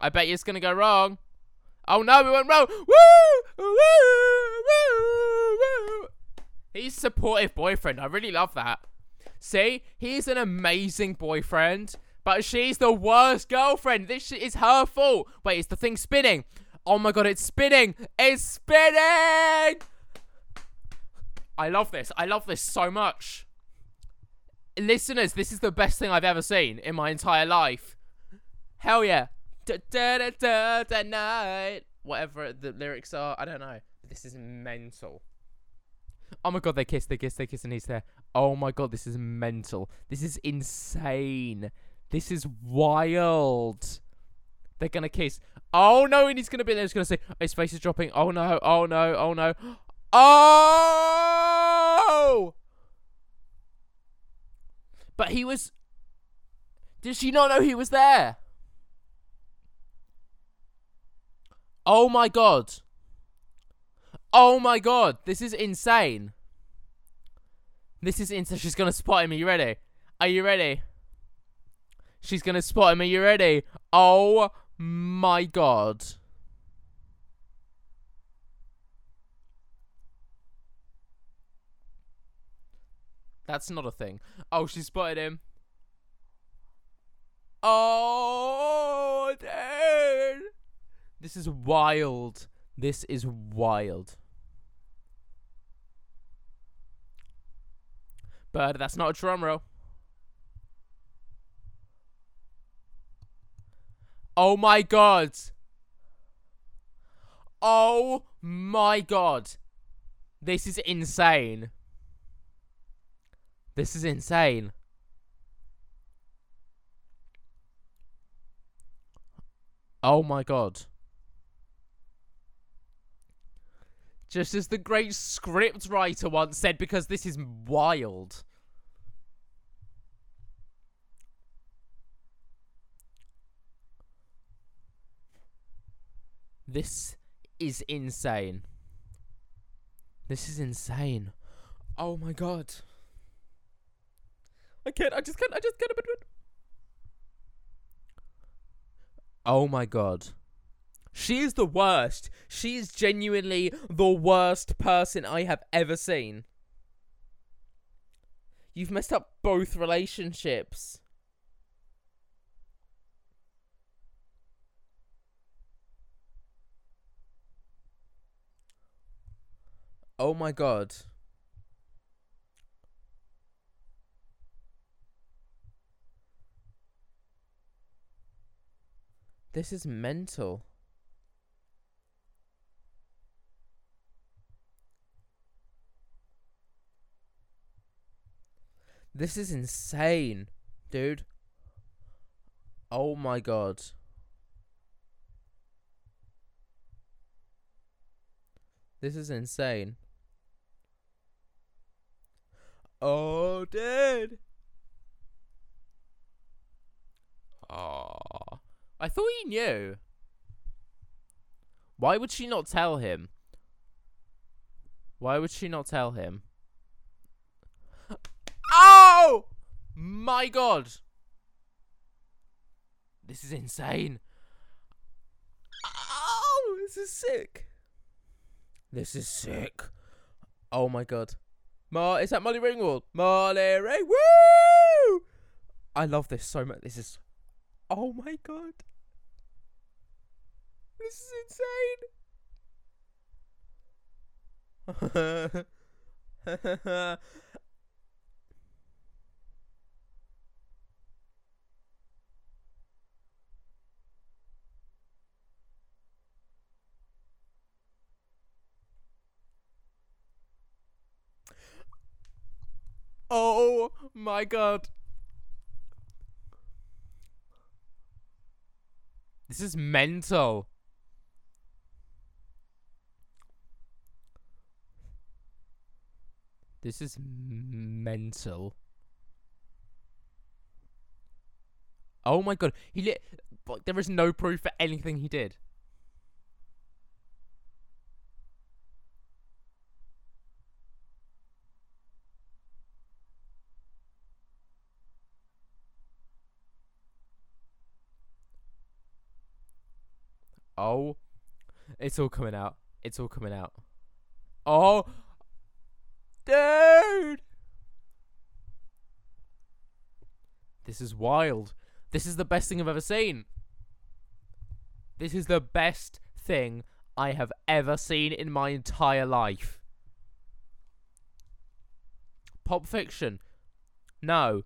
I bet you it's going to go wrong. Oh no, we went wrong. Woo! Woo! Woo! Woo! He's a supportive boyfriend. I really love that. See? He's an amazing boyfriend. But she's the worst girlfriend. This is her fault. Wait, is the thing spinning? Oh my God, it's spinning. It's spinning. I love this. I love this so much. Listeners, this is the best thing I've ever seen in my entire life. Hell yeah. Da-da-da-da-night. Whatever the lyrics are, I don't know. This is mental. Oh my God, they kiss, and he's there. Oh my God, this is mental. This is insane. This is wild. They're going to kiss. Oh, no, and he's going to be there. He's going to say, his face is dropping. Oh, no, oh, no, oh, no. Oh! But he was... Did she not know he was there? Oh, my God. Oh, my God. This is insane. This is insane. She's going to spot him. Are you ready? Are you ready? She's going to spot him. Are you ready? Oh, my God. That's not a thing. Oh, she spotted him. Oh, dude. This is wild. This is wild. But that's not a drum roll. Oh my God. Oh my God. This is insane. This is insane. Oh my God. Just as the great script writer once said, because this is wild. This is insane. This is insane. Oh my God. I just can't. Oh my God. She is the worst. She is genuinely the worst person I have ever seen. You've messed up both relationships. Oh my God. This is mental. This is insane, dude. Oh my God. This is insane. Oh, dude. Oh, I thought he knew. Why would she not tell him? Why would she not tell him? Oh! My God. This is insane. Oh, this is sick. This is sick. Oh, my God. Is that Molly Ringwald? Molly Ringwald! Woo! I love this so much. This is... Oh, my God. This is insane. Oh my god. This is mental. This is mental. Oh my god. There is no proof for anything he did. Oh, it's all coming out. It's all coming out. Oh, dude. This is wild. This is the best thing I've ever seen. This is the best thing I have ever seen in my entire life. Pop Fiction. No.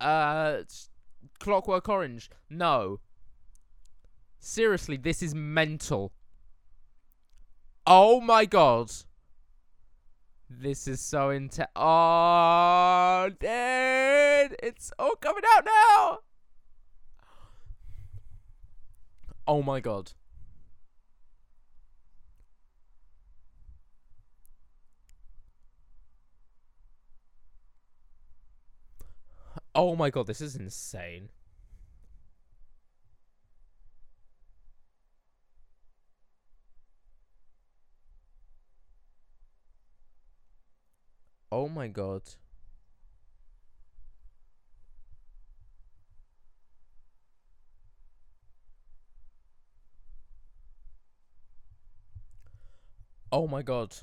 Clockwork Orange. No. Seriously, this is mental. Oh my god. This is so intense. Oh, dude. It's all coming out now. Oh my god. Oh my god, this is insane. Oh my god. Oh my god.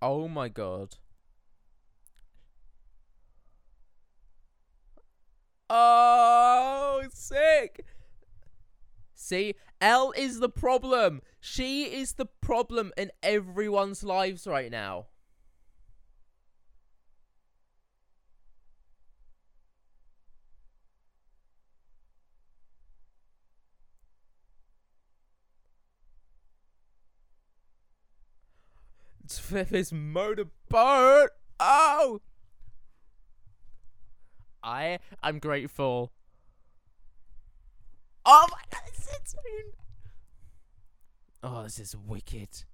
Oh my god. Oh, sick. See, Elle is the problem. She is the problem in everyone's lives right now. It's this motorboat. Oh! I'm grateful. Oh my god, it's insane. Oh, this is wicked.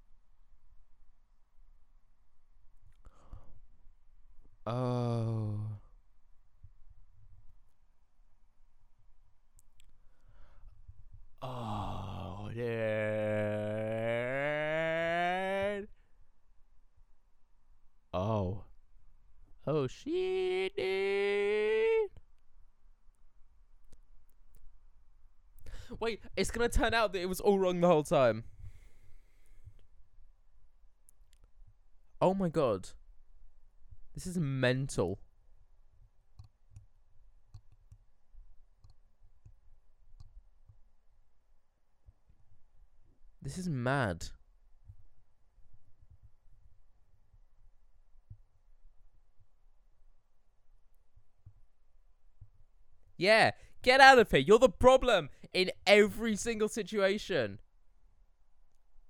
Oh. Oh, dude. Oh. Oh, shit, dude. Wait, it's gonna turn out that it was all wrong the whole time. Oh my god. This is mental. This is mad. Yeah, get out of here. You're the problem in every single situation.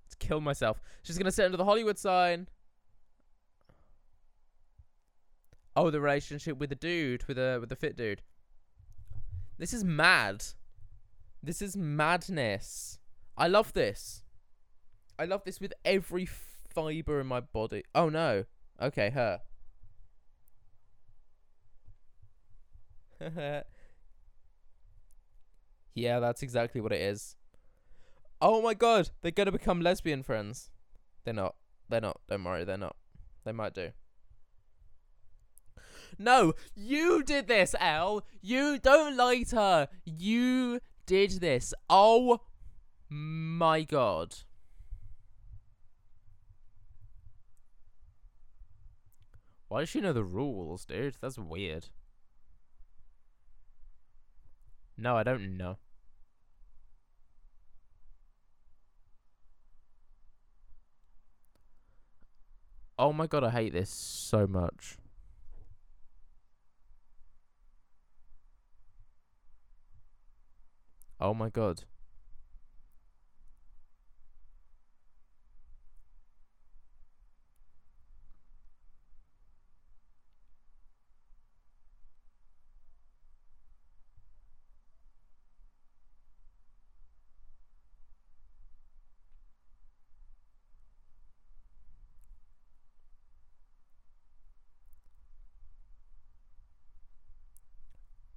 Let's kill myself. She's gonna sit under the Hollywood sign. Oh, the relationship with the dude, with the fit dude. This is mad. This is madness. I love this. I love this with every fiber in my body. Oh, no. Okay, her. Yeah, that's exactly what it is. Oh, my God. They're going to become lesbian friends. They're not. They're not. Don't worry. They're not. They might do. No, you did this, Elle. You don't like her. You did this. Oh my god. Why does she know the rules, dude? That's weird. No, I don't know. Oh my god, I hate this so much. Oh my god.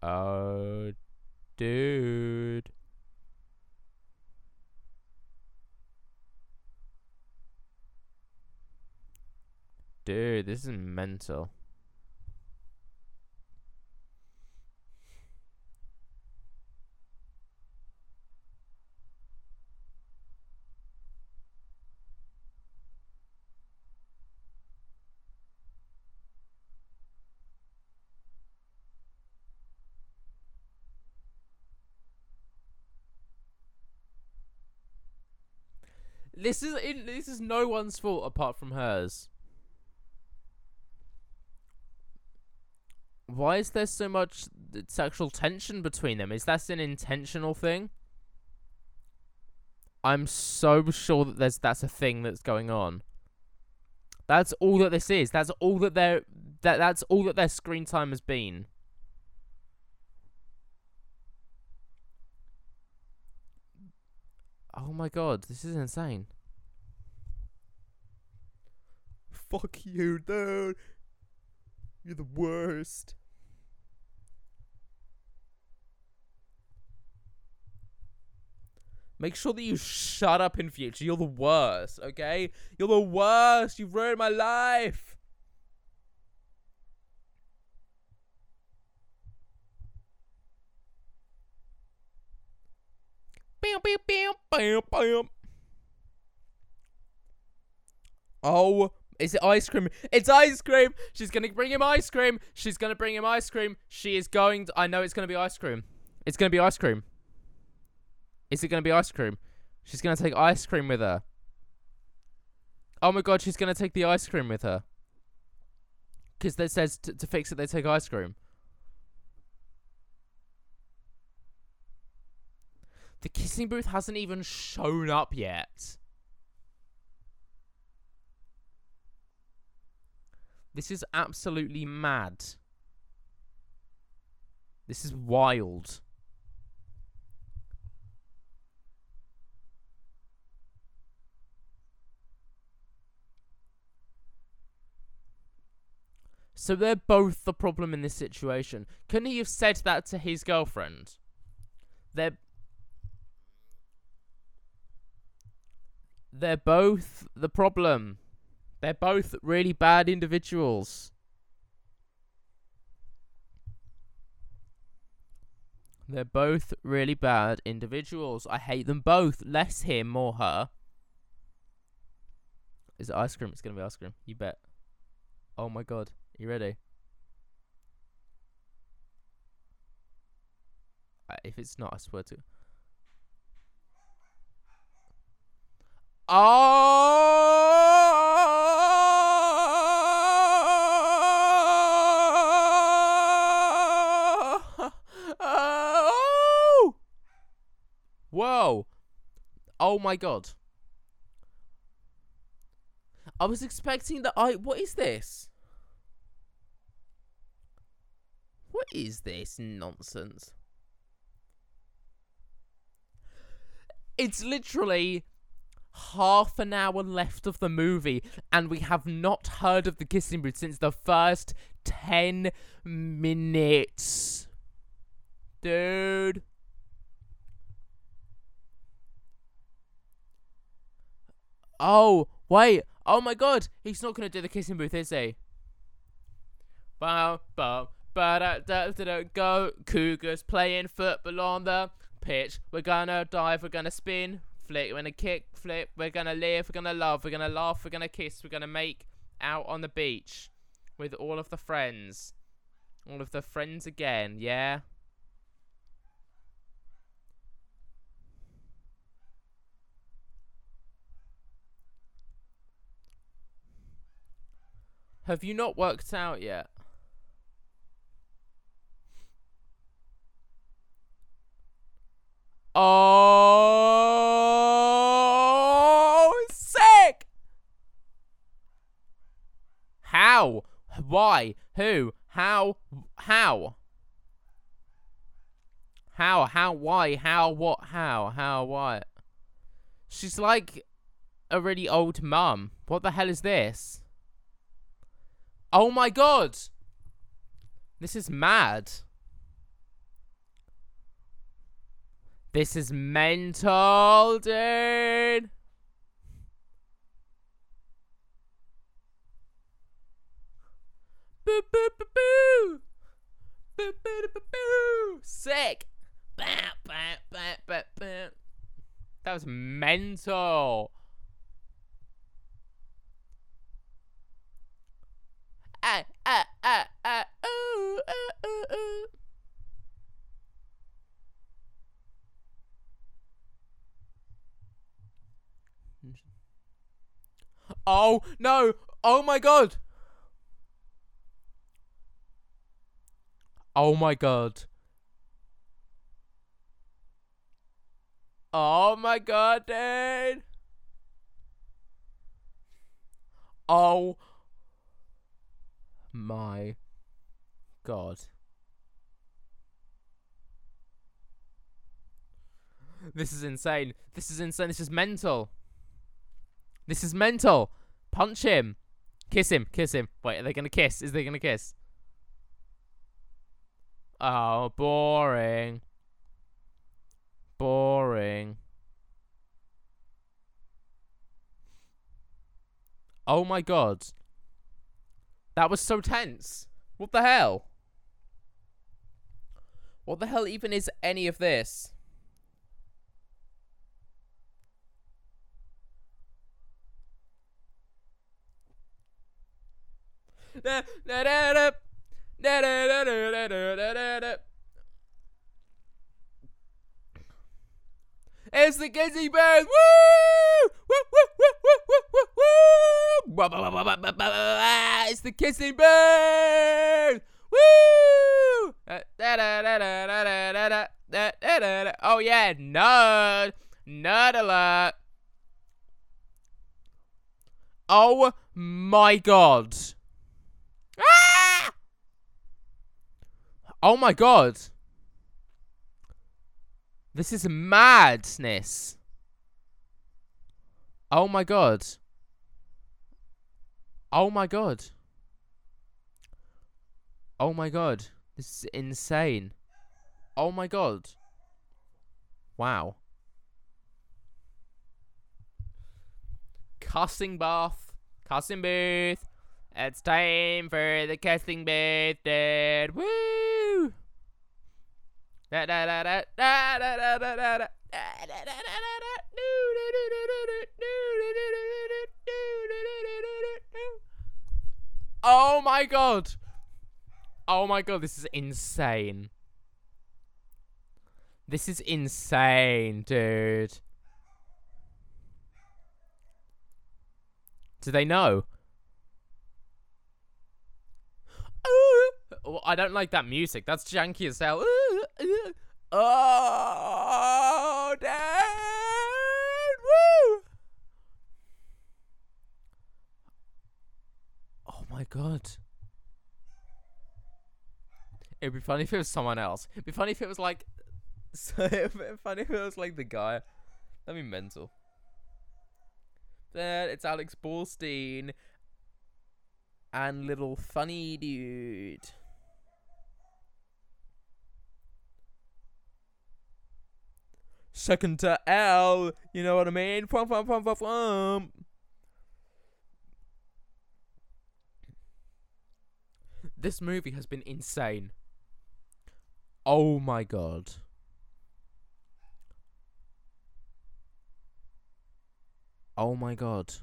Oh, dude. Dude, this is mental. This is no one's fault apart from hers. Why is there so much sexual tension between them? Is that an intentional thing? I'm so sure that that's a thing that's going on. That's all that this is. That's all that that's all that their screen time has been. Oh my god, this is insane. Fuck you, dude. You're the worst. Make sure that you shut up in future. You're the worst, okay? You're the worst. You've ruined my life. Bam, bam, bam, bam, bam. Oh, is it ice cream? It's ice cream. She's going to bring him ice cream. She's going to bring him ice cream. She is going to... I know it's going to be ice cream. It's going to be ice cream. Is it going to be ice cream? She's going to take ice cream with her. Oh my god, she's going to take the ice cream with her. Because it says to fix it, they take ice cream. The Kissing Booth hasn't even shown up yet. This is absolutely mad. This is wild. So they're both the problem in this situation. Couldn't he have said that to his girlfriend? They're both the problem. They're both really bad individuals. They're both really bad individuals. I hate them both. Less him, more her. Is it ice cream? It's going to be ice cream. You bet. Oh my god. You ready? If it's not, I swear to... Oh! Whoa! Oh my god! I was expecting that What is this? What is this nonsense? It's literally half an hour left of the movie, and we have not heard of the Kissing Booth since the first 10 minutes. Dude. Oh, wait. Oh my god. He's not going to do the Kissing Booth, is he? Bow, bow, ba da da da da. Go Cougars playing football on the pitch. We're going to dive. We're going to spin. Flip, we're gonna kick, flip, we're gonna live, we're gonna love, we're gonna laugh, we're gonna kiss, we're gonna make out on the beach with all of the friends. All of the friends again, yeah? Have you not worked out yet? Oh, sick! How? Why? Who? How? How? How? Why? How? What? How? Why? She's like a really old mum. What the hell is this? Oh my god! This is mad. This is mental, dude. Boo, boo, boo, boo. Boo, boo, boo, boo. Sick. Bah, bah, bah, bah, bah. That was mental. Ooh, ooh, ooh, ooh. Oh, no. Oh, my God. Oh, my God. Oh, my God, dude. Oh, my God. This is insane. This is insane. This is mental. This is mental. Punch him. Kiss him. Kiss him. Wait, are they going to kiss? Is they going to kiss? Oh, boring. Boring. Oh, my God. That was so tense. What the hell? What the hell even is any of this? It's the Kissing Booth! Woo! Woo, woo, woo, woo, woo, woo, woo! It's the Kissing Booth! Woo! Oh yeah, nerd! Nerd alert! Oh my God! Ah! Oh my God! This is madness. Oh, my God. Oh, my God. Oh, my God. This is insane. Oh, my God. Wow. Cussing bath. Cussing booth. It's time for the cussing booth, dude. Woo! Oh my God. Oh my God, this is insane. This is insane, dude. Do they know? Oh, I don't like that music. That's janky as hell. Oh, dad! Woo! Oh my God. It'd be funny if it was someone else. It'd be funny if it was like... It'd be funny if it was like the guy. That'd be mental. Then it's Alex Borstein and Little Funny Dude. Second to L, you know what I mean? This movie has been insane. Oh my God. Oh my God.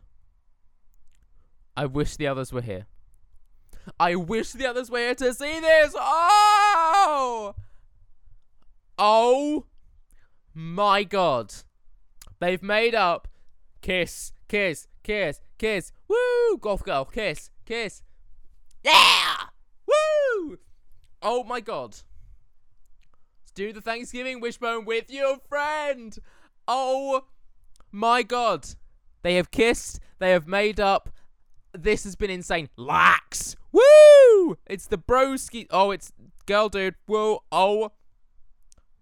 I wish the others were here. I wish the others were here to see this. Oh! Oh! My God. They've made up. Kiss, kiss, kiss, kiss. Woo! Golf girl. Kiss, kiss. Yeah! Woo! Oh my God. Let's do the Thanksgiving wishbone with your friend. Oh my God. They have kissed. They have made up. This has been insane. Lax. Woo! It's the broski. Oh, it's girl dude. Whoa. Oh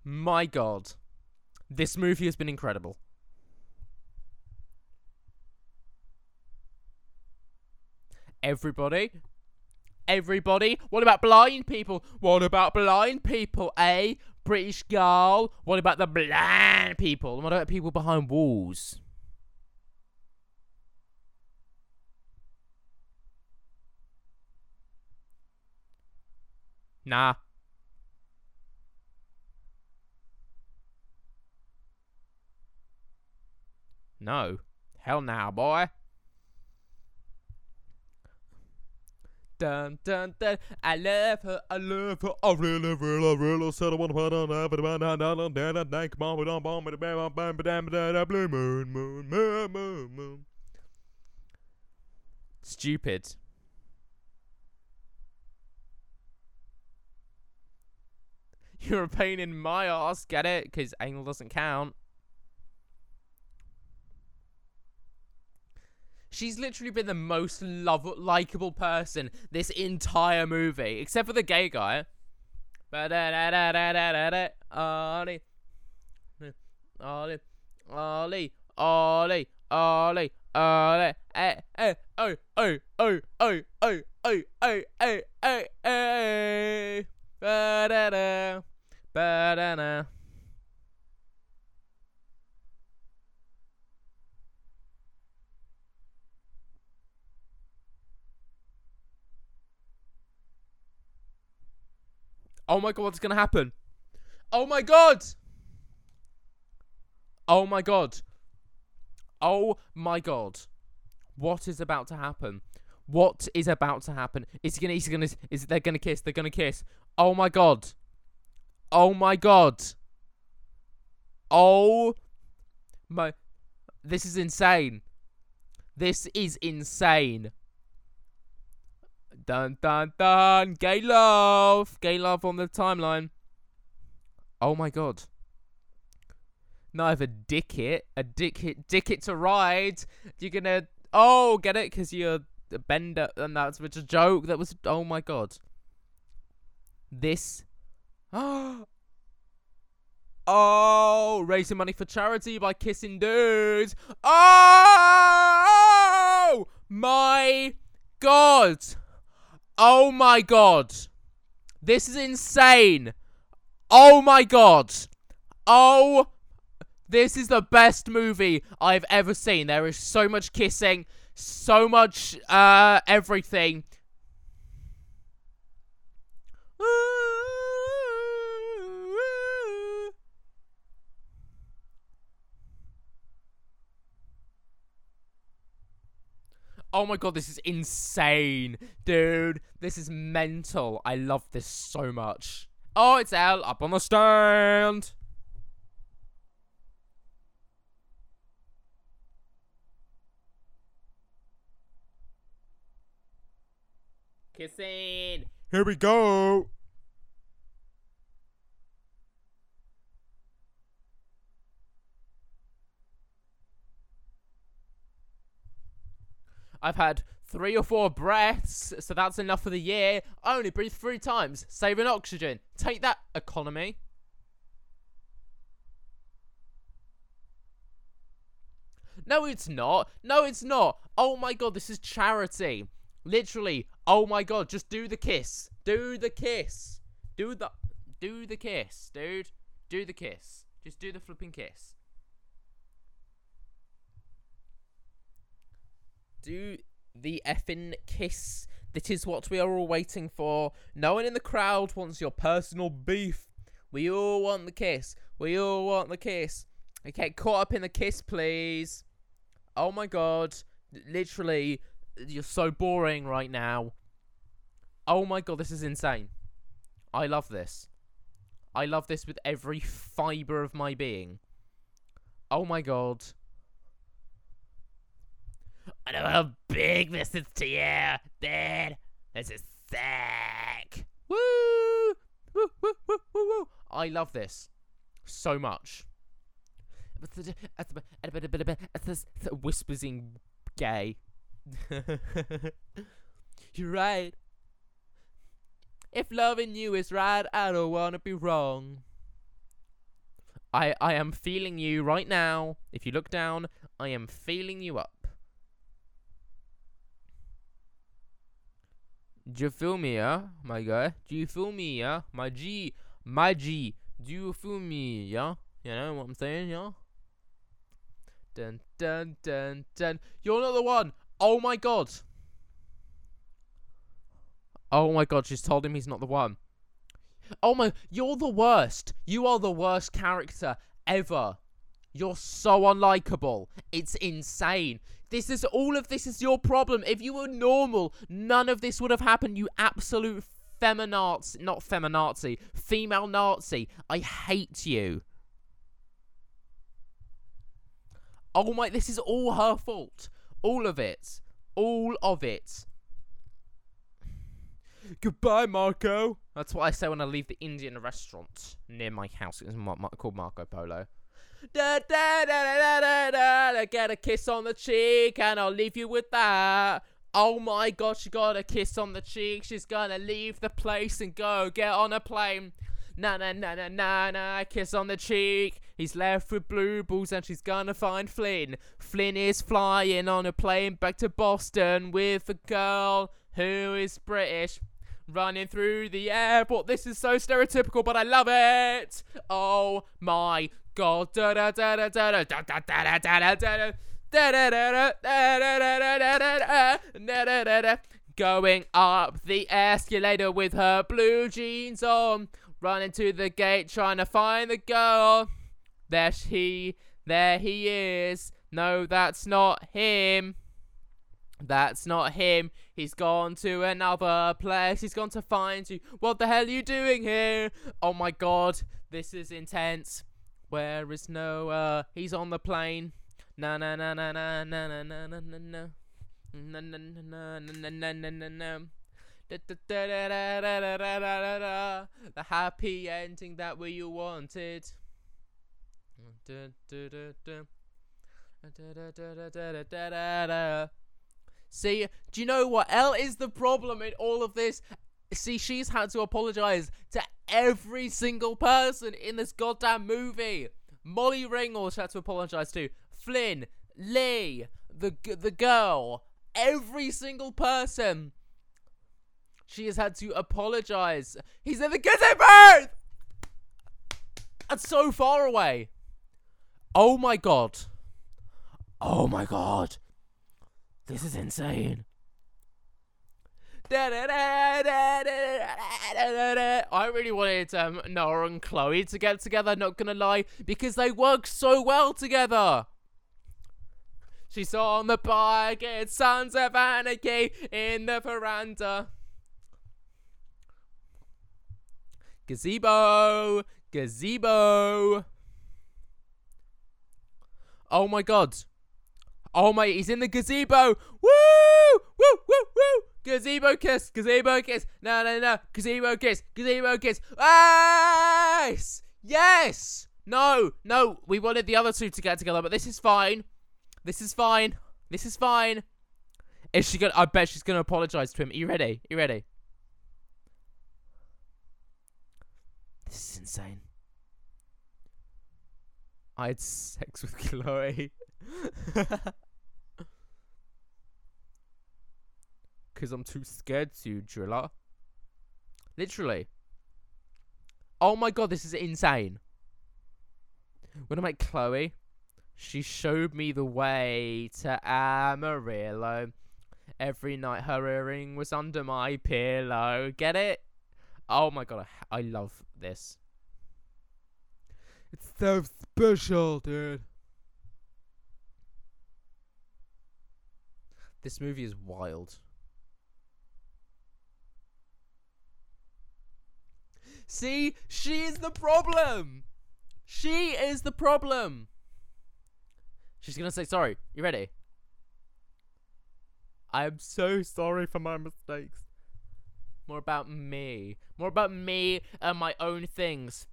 my God. This movie has been incredible. Everybody? Everybody? What about blind people? What about blind people, eh? British girl? What about the blind people? What about people behind walls? Nah. No. Hell nah, boy. Dun, dun, dun. I love her, I love her, I really, really, really said I want to put on moon. Stupid. You're a pain in my ass, get it? Because anal doesn't count. She's literally been the most likeable person this entire movie, except for the gay guy. Ollie, Ollie, Ollie, Ollie, Ollie, Ollie, oh, oh, oh, oh, oh, oh, oh, oh, oh, oh, ba-da-da, ba-da-da. Oh my god, what's gonna happen? Oh my god! Oh my god. Oh my god. What is about to happen? What is about to happen? They're gonna kiss, they're gonna kiss. Oh my god. Oh my god. Oh my, this is insane. This is insane. Dun, dun, dun. Gay love. Gay love on the timeline. Oh, my God. Now I have a dickhead. A dickhead. Dickhead to ride. You're going to... Oh, get it? Because you're a bender. And that's a joke. That was... Oh, my God. This... Oh, raising money for charity by kissing dudes. Oh, my God. Oh my god. This is insane. Oh my god. Oh. This is the best movie I've ever seen. There is so much kissing. So much, everything. Oh my god, this is insane, dude. This is mental. I love this so much. Oh, it's L up on the stand. Kissing. Here we go. I've had 3 or 4 breaths, so that's enough for the year. I only breathe 3 times, saving oxygen. Take that, economy. No, it's not. No, it's not. Oh my god, this is charity. Literally. Oh my god, just do the kiss. Do the kiss. Do the kiss, dude. Do the kiss. Just do the flipping kiss. Do the effing kiss. That is what we are all waiting for. No one in the crowd wants your personal beef. We all want the kiss. We all want the kiss. Okay, caught up in the kiss, please. Oh my god. Literally, you're so boring right now. Oh my god, this is insane. I love this. I love this with every fiber of my being. Oh my god. I know how big this is to you, dude. This is sick. Woo! Woo, woo, woo, woo, woo. I love this so much. Whispering gay. You're right. If loving you is right, I don't want to be wrong. I am feeling you right now. If you look down, I am feeling you up. Do you feel me, yeah? My guy? Do you feel me, yeah? My G. My G. Do you feel me, yeah? You know what I'm saying, yeah? Dun, dun, dun, dun. You're not the one. Oh, my God. Oh, my God. She's told him he's not the one. Oh, my. You're the worst. You are the worst character ever. You're so unlikable. It's insane. This is your problem. If you were normal, none of this would have happened. You absolute feminazi. Not feminazi. Female Nazi. I hate you. Oh my, this is all her fault. All of it. All of it. Goodbye, Marco. That's what I say when I leave the Indian restaurant near my house. It's called Marco Polo. Da, da, da, da, da, da, da. Get a kiss on the cheek and I'll leave you with that. Oh my God, she got a kiss on the cheek. She's gonna leave the place and go get on a plane. Na na na na na na, kiss on the cheek. He's left with blue balls and she's gonna find Flynn. Flynn is flying on a plane back to Boston with a girl who is British. Running through the airport. This is so stereotypical, but I love it. Oh my God. Da da da da da da da da da da da da da da da da da da da. Going up the escalator with her blue jeans on. Running to the gate, trying to find the girl. There he is. No, that's not him. That's not him. He's gone to another place. He's gone to find you. What the hell are you doing here? Oh my God, this is intense. Where is Noah? He's on the plane. Na na na na na na na na na na na na na na na na na. The happy ending that we all wanted. See, do you know what? Elle is the problem in all of this. See, she's had to apologize to every single person in this goddamn movie. Molly Ringwald had to apologize to. Flynn, Lee, the girl, every single person. She has had to apologize. He's in the Kissing Booth! That's so far away. Oh my God. Oh my God. This is insane. I really wanted Noah and Chloe to get together, not gonna lie, because they work so well together. She's on the bike, it's Sons of Anarchy in the veranda. Gazebo, gazebo. Oh my God. Oh my, he's in the gazebo. Woo, woo, woo, woo. Gazebo kiss, gazebo kiss. No, no, no. Gazebo kiss, gazebo kiss. Yes, yes. No, no. We wanted the other two to get together, but this is fine. This is fine. This is fine. Is she gonna? I bet she's gonna apologize to him. Are you ready? Are you ready? This is insane. I had sex with Chloe. Because I'm too scared to, Driller. Literally. Oh my God, this is insane. When I met Chloe, she showed me the way to Amarillo. Every night her earring was under my pillow. Get it? Oh my God, I love this. It's so special, dude. This movie is wild. See, she is the problem. She is the problem. She's gonna say sorry. You ready? I am so sorry for my mistakes. More about me. More about me and my own things.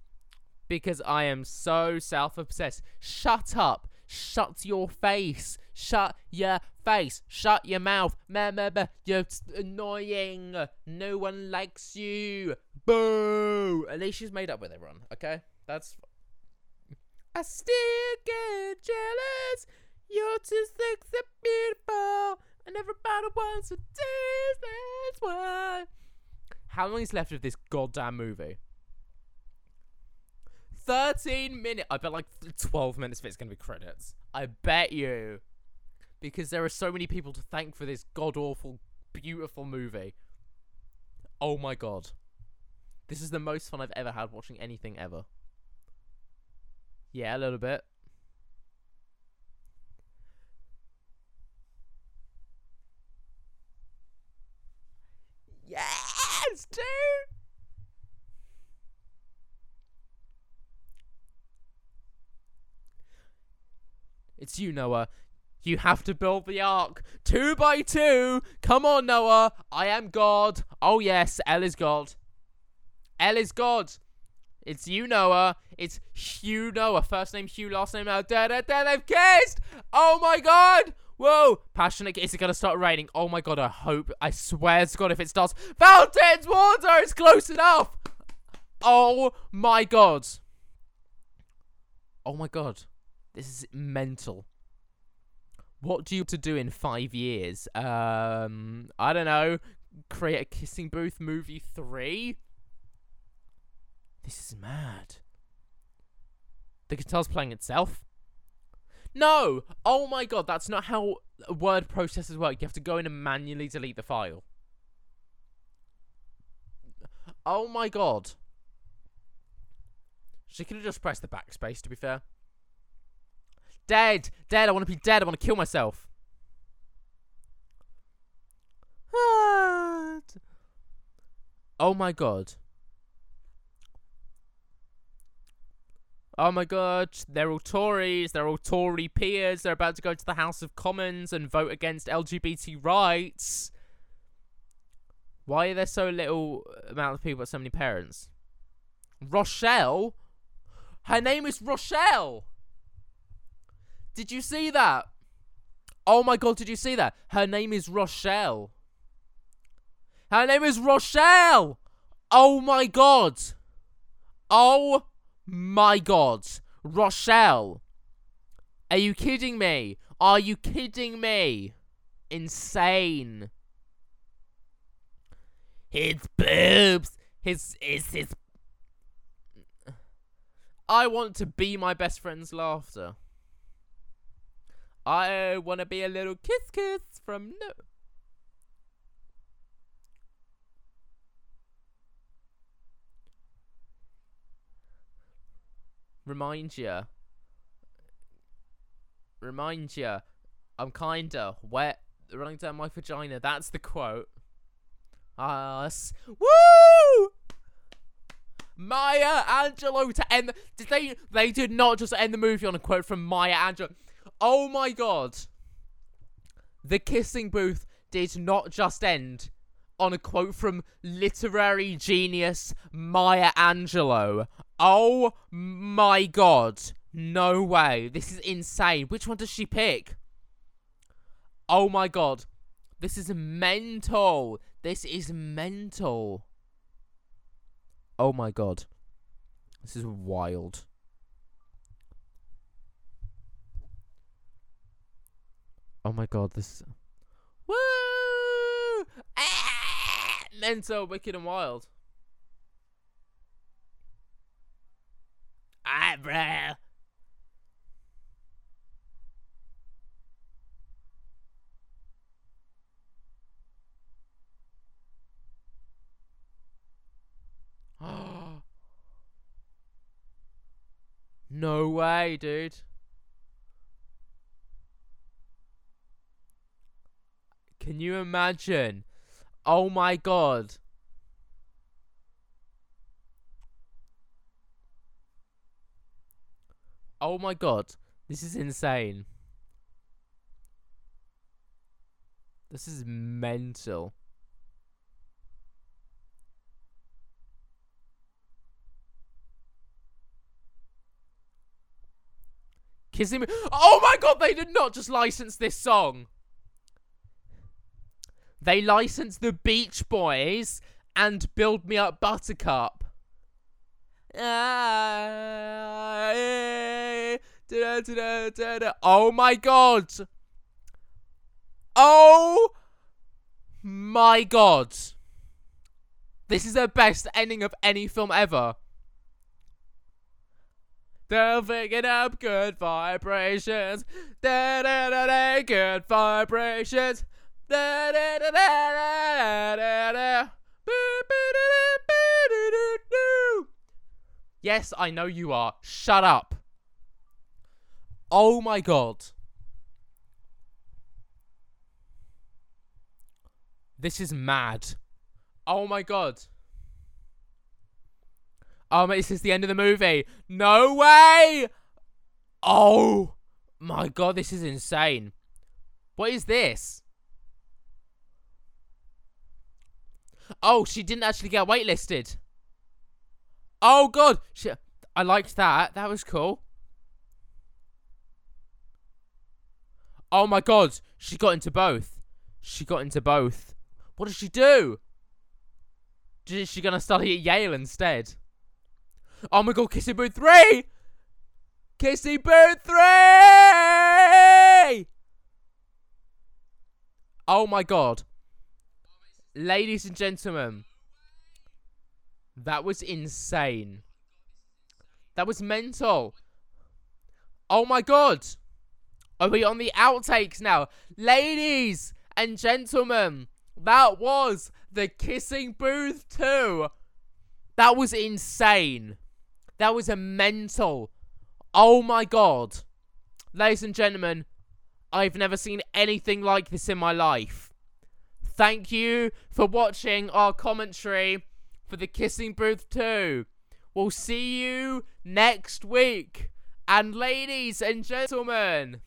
Because I am so self-obsessed. Shut up. Shut your face. Shut your face. Shut your mouth. You're annoying. No one likes you. Boo. At least she's made up with everyone. Okay? That's... I still get jealous. You're too sexy and beautiful. And everybody wants to taste. That's why... How long is left of this goddamn movie? 13 minutes. I bet like 12 minutes of it's going to be credits. I bet you. Because there are so many people to thank for this god-awful, beautiful movie. Oh my god. This is the most fun I've ever had watching anything ever. Yeah, a little bit. Yes, dude! It's you, Noah. You have to build the ark. 2 by 2. Come on, Noah. I am God. Oh, yes. L is God. L is God. It's you, Noah. It's Hugh Noah. First name Hugh, last name Noah. They've kissed. Oh, my God. Whoa. Passionate. Is it going to start raining? Oh, my God. I hope. I swear to God if it starts. Fountains. Water. It's close enough. Oh, my God. Oh, my God. This is mental. What do you have to do in 5 years? I don't know. Create a Kissing Booth movie 3? This is mad. The guitar's playing itself? No! Oh my god, that's not how word processors work. You have to go in and manually delete the file. Oh my god. She could have just pressed the backspace, to be fair. Dead! Dead! I want to be dead! I want to kill myself! What? Oh my god. Oh my god. They're all Tories. They're all Tory peers. They're about to go to the House of Commons and vote against LGBT rights. Why are there so little amount of people with so many parents? Rochelle? Her name is Rochelle! Did you see that? Oh my god, did you see that? Her name is Rochelle. Her name is Rochelle! Oh my god. Oh my god. Rochelle. Are you kidding me? Are you kidding me? Insane. His boobs. His... I want to be my best friend's laughter. I want to be a little kiss from no. Remind ya. I'm kinda wet running down my vagina. That's the quote. Woo! Maya Angelou to end. They did not just end the movie on a quote from Maya Angelou. Oh my god. The Kissing Booth did not just end on a quote from literary genius Maya Angelou. Oh my god. No way. This is insane. Which one does she pick? Oh my god. This is mental. This is mental. Oh my god. This is wild. Oh my god, this... Woo! Mental, wicked and wild. Alright, bruh. No way, dude. Can you imagine? Oh my god. Oh my god. This is insane. This is mental. Kissing me. Oh my god, they did not just license this song. They licensed the Beach Boys and Build Me Up Buttercup. Oh my god. Oh my god. This is the best ending of any film ever. Don't picking up good vibrations. Da-da-da-da, good vibrations. Da-da-da-da-da-da-da. Yes, I know you are. Shut up. Oh my god. This is mad. Oh my god. Is this the end of the movie? No way! Oh my god, this is insane. What is this? Oh, she didn't actually get waitlisted. Oh god, I liked that. That was cool. Oh my god, she got into both. She got into both. What does she do? Is she gonna study at Yale instead? Oh my god, Kissing Booth 3! Kissing Booth 3! Oh my god. Ladies and gentlemen. That was insane. That was mental. Oh my god. Are we on the outtakes now? Ladies and gentlemen. That was The Kissing Booth 2. That was insane. That was a mental. Oh my god. Ladies and gentlemen, I've never seen anything like this in my life. Thank you for watching our commentary for The Kissing Booth 2. We'll see you next week. And ladies and gentlemen,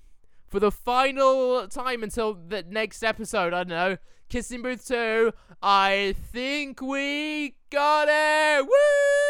for the final time until the next episode, I don't know, Kissing Booth 2, I think we got it! Woo!